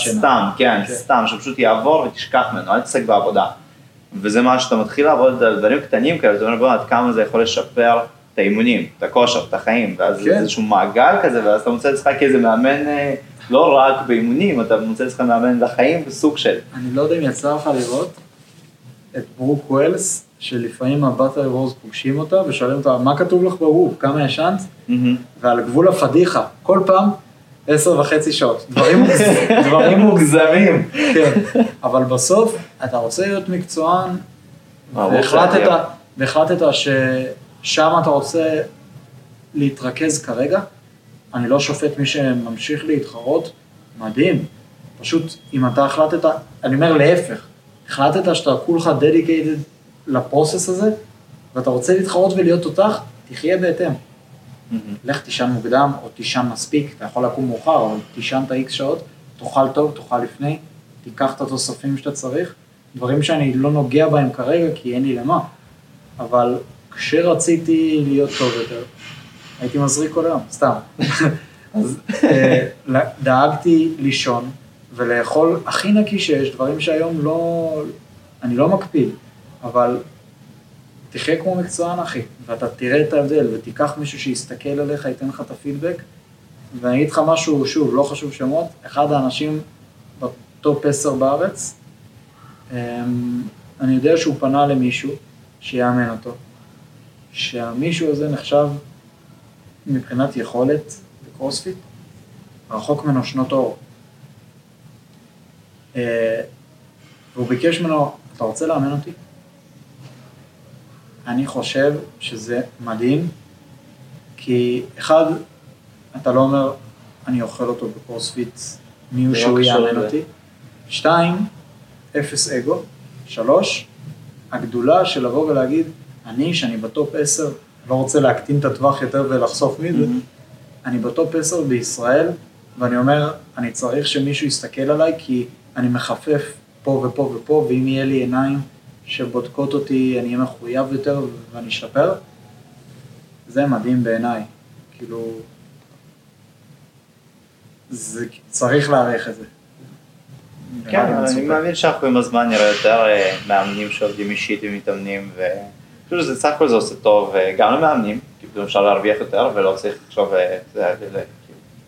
סתם, כן, סתם, שפשוט יעבור ותשכח ממנו, אל תעסק בעבודה. וזה מה שאתה מתחיל לעבוד על דברים קטנים כאלה, אתה אומר בוא עד כמה זה יכול לשפר את האימונים, את הכושר, את החיים, ואז זה איזשהו מעגל כזה, ואז אתה מוצא לך כאיזה מאמן לא רק באימונים, אתה מוצא לך מאמן לחיים בסוג של... אני לא יודע אם יצא לך לראות את ברוק ווילס, שלפעמים הבאטרי וורז פוגשים אותה, ושואלים אותה, מה כתוב לך ברוק, כמה ישנת? ועל גבול הפדיחה, כל פעם 10.5 שעות, דברים מוגזמים, כן, אבל בסוף אתה רוצה להיות מקצוען, והחלטת ששם אתה רוצה להתרכז כרגע, אני לא שופט מי שממשיך להתחרות, מדהים, פשוט אם אתה החלטת, אני אומר להפך, החלטת שאתה כולך dedicated לפרוסס הזה, ואתה רוצה להתחרות ולהיות תותח, תחיה בהתאם. לך תישן מוקדם או תישן מספיק, אתה יכול לקום מאוחר, או תישן את ה-X שעות, תאכל טוב, תאכל לפני, תיקח את התוספים שאתה צריך, דברים שאני לא נוגע בהם כרגע, כי אין לי למה, אבל כשרציתי להיות טוב יותר, הייתי מזריק כל היום, סתם. אז דאגתי לישון ולאכול הכי נקי שיש, דברים שהיום לא, אני לא מקפיד, אבל... תחיה כמו מקצוען, אחי, ואתה תראה את ההבדל, ותיקח מישהו שיסתכל עליך, ייתן לך את הפידבק, ואני אגיד לך משהו, שוב, לא חשוב שמות, אחד האנשים בטופ 10 בארץ, אני יודע שהוא פנה למישהו שיאמן אותו, שהמישהו הזה נחשב מבחינת יכולת בקרוספיט, רחוק ממנו שנות אור. והוא ביקש ממנו, אתה רוצה לאמן אותי? אני חושב שזה מדהים, כי אחד, אתה לא אומר, אני אוכל אותו בקורספיט, מיהו שהוא יאמן אותי. 2, 0 אגו. 3, הגדולה של לבוא ולהגיד, שאני בטופ 10, לא רוצה להקטין את הטווח יותר ולחשוף מזה, אני בטופ 10 בישראל, ואני אומר, אני צריך שמישהו יסתכל עליי, כי אני מחפף פה ופה ופה, ואם יהיה לי עיניים, שבודקות אותי, אני מחויב יותר ואני אשפר, זה מדהים בעיניי, כאילו, צריך להעריך את זה. כן, אני מאמין שאנחנו עם הזמן נראה יותר מאמנים שעובדים אישית ומתאמנים, ואני חושב שזה סך הכל זה עושה טוב גם למאמנים, כי פתאום אפשר להרוויח יותר ולא צריך לחשוב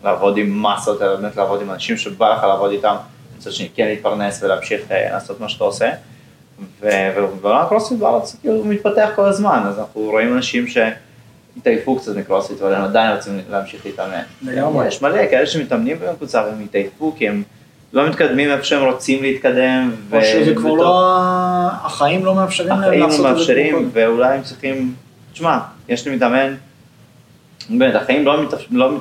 לעבוד עם מסות, אלא באמת לעבוד עם אנשים שבא לך לעבוד איתם, מצד שני כן להתפרנס ולהמשיך לעשות מה שאתה עושה, ובעולם הקרוספיט בארץ הוא מתפתח כל הזמן, אז אנחנו רואים אנשים התעייפו קצת מקרוספיט, אבל הם עדיין רוצים להמשיך להתאמן. יש מלא כאלה שמתאמנים בקבוצה והם התעייפו כי הם לא מתקדמים איפה שהם רוצים להתקדם. או שזה כבר לא, החיים לא מאפשרים להם לעשות את זה. החיים לא מאפשרים ואולי הם צריכים, תשמע, יש לי מתאמן, באמת החיים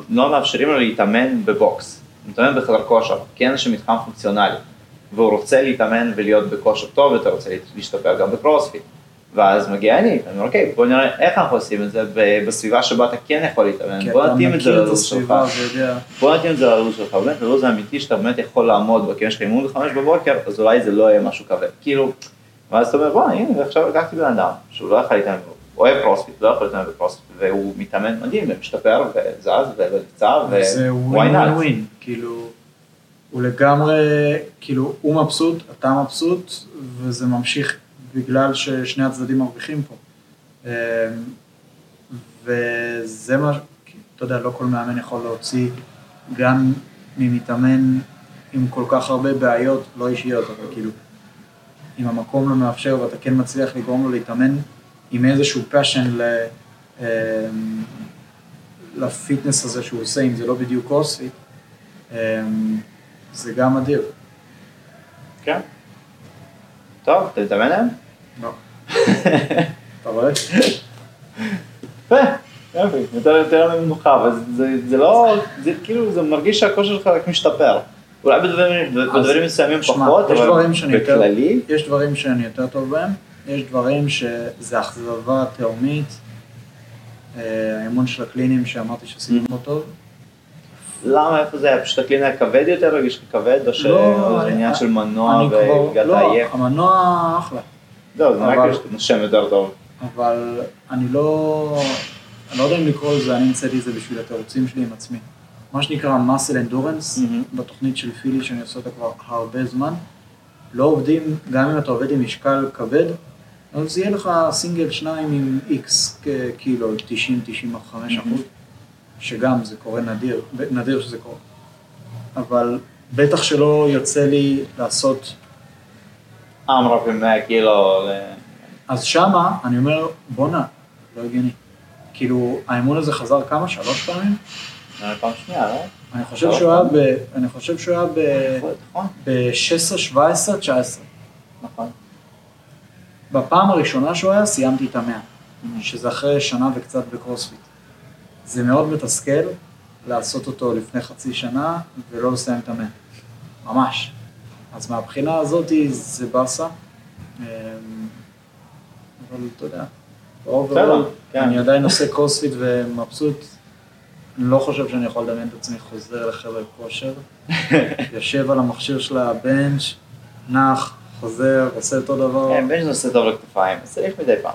לא מאפשרים לו להתאמן בבוקס, הוא מתאמן בחדר כושר, כי אין שם מתחם פונקציונלי, והוא רוצה להתאמן ולהיות בכושר טוב, ואתה רוצה להשתפר גם בקרוספיט. ואז מגיע אני, אני אומר, אוקיי, בוא נראה איך אנחנו עושים את זה בסביבה שבה אתה כן יכול להתאמן, בוא נתאים את זה ללוז שלך, באמת ללוז האמיתי שאתה באמת יכול לעמוד בו, כי אם יש לך אימון ב-5 בבוקר, אז אולי זה לא יהיה משהו כבד, כאילו, ואז אתה אומר, בוא, הנה, ועכשיו לקחתי בן אדם, שהוא לא יכול להתאמן, הוא אוהב קרוספיט, לא יכול להתאמן בקרוספיט, והוא מתאמן מדהים, ומשתפר, וזז, ונפצע, וויינאט. הוא לגמרי, כאילו, הוא מבסוט, אתה מבסוט, וזה ממשיך בגלל ששני הצדדים מרוויחים פה. וזה מה, אתה יודע, לא כל מאמן יכול להוציא גם ממתאמן עם כל כך הרבה בעיות לא אישיות, אבל כאילו, אם המקום לא מאפשר ואתה כן מצליח לגרום לו להתאמן עם איזשהו פשן לפיטנס הזה שהוא עושה, אם זה לא בדיוק קרוספיט, זה גם אדיר. כן. טוב, אתה מתאמן להם? לא. אתה רואה? יפה, יפה, יותר ממנוחה, אבל זה לא, זה כאילו, זה מרגיש שהכושר שלך רק משתפר. אולי בדברים מסוימים פחות, אבל בכללי. יש דברים שאני יותר טוב בהם, יש דברים שזה אכזבה תאומית, האימון של הקלינים שאמרתי שעשינו מאוד טוב. למה? איפה זה היה? פשוט הקלין היה כבד יותר? רגיש ככבד? או שעניין של מנוע והגעת עייף? לא, המנוע אחלה. לא, זה רק נושם יותר טוב. אבל אני לא יודע אם לקרוא לזה, אני המצאתי את זה בשביל התירוצים שלי עם עצמי. מה שנקרא muscle endurance, בתוכנית של פילי שאני עושה אותה כבר הרבה זמן, לא עובדים, גם אם אתה עובד עם משקל כבד, אז יהיה לך סינגל 2 עם איקס קילו, 90-95%. שגם זה קורה נדיר, נדיר שזה קורה, אבל בטח שלא יוצא לי לעשות... אמרפ עם 100 קילו... אז שמה אני אומר, בונה, לא הגיוני. כאילו, האימון הזה חזר כמה? 3 פעמים? פעם שנייה, לא? אני חושב שהוא היה ב-16, 17, 19. נכון. בפעם הראשונה שהוא היה, סיימתי את 100, שזה אחרי שנה וקצת בקרוספיט. זה מאוד מתסכל לעשות אותו לפני חצי שנה ולא לסיים את המאמן, ממש. אז מהבחינה הזאת זה בסה, אבל אתה יודע, אוברול, אני עדיין עושה קרוספיט ומבסוט, אני לא חושב שאני יכול לדמיין את עצמי חוזר לחדר כושר, יושב על המכשיר של הבנץ', נח, חוזר, עושה אותו דבר. בנץ' עושה טוב לכתפיים, צריך מדי פעם.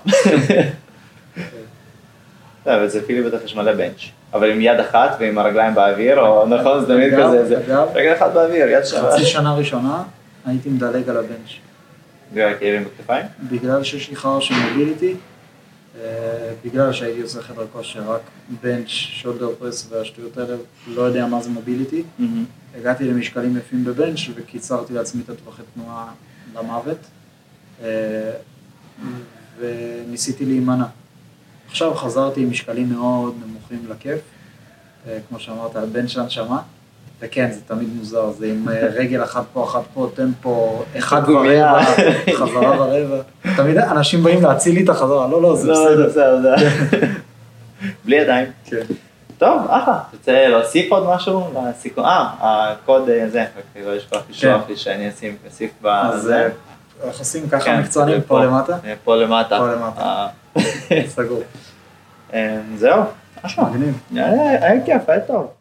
וזה פילי בטח יש מלא בנץ', אבל עם יד אחת ועם הרגליים באוויר, או נכון, זה תמיד כזה, רגל אחת באוויר, יד שווה. חצי שנה ראשונה הייתי מדלג על הבנץ'. בגלל הכאבים בכתפיים? בגלל שיש לי חרא של מוביליטי, בגלל שהייתי עושה חדר כושר, רק בנץ', שולדר פרס והשטויות האלה, לא יודע מה זה מוביליטי. הגעתי למשקלים יפים בבנץ' וקיצרתי לעצמי את הטווחי תנועה למוות, וניסיתי להימנע. עכשיו חזרתי עם משקלים מאוד נמוכים לכיף, כמו שאמרת, בן של הנשמה, וכן, זה תמיד מוזר, זה עם רגל אחת פה, אחת פה, טמפו, אחד ורבע, חזרה ורבע. תמיד אנשים באים להציל לי את החזרה, לא, זה בסדר. בלי ידיים. כן. טוב, אחלה, תרצה להוסיף עוד משהו? הקוד זה, לא ישכח לשלוח לי שאני אוסיף בזה. אנחנו עושים ככה מקצוענים פה למטה. פה למטה. סגור. זהו, משהו מגניב. היה כיף, היה טוב.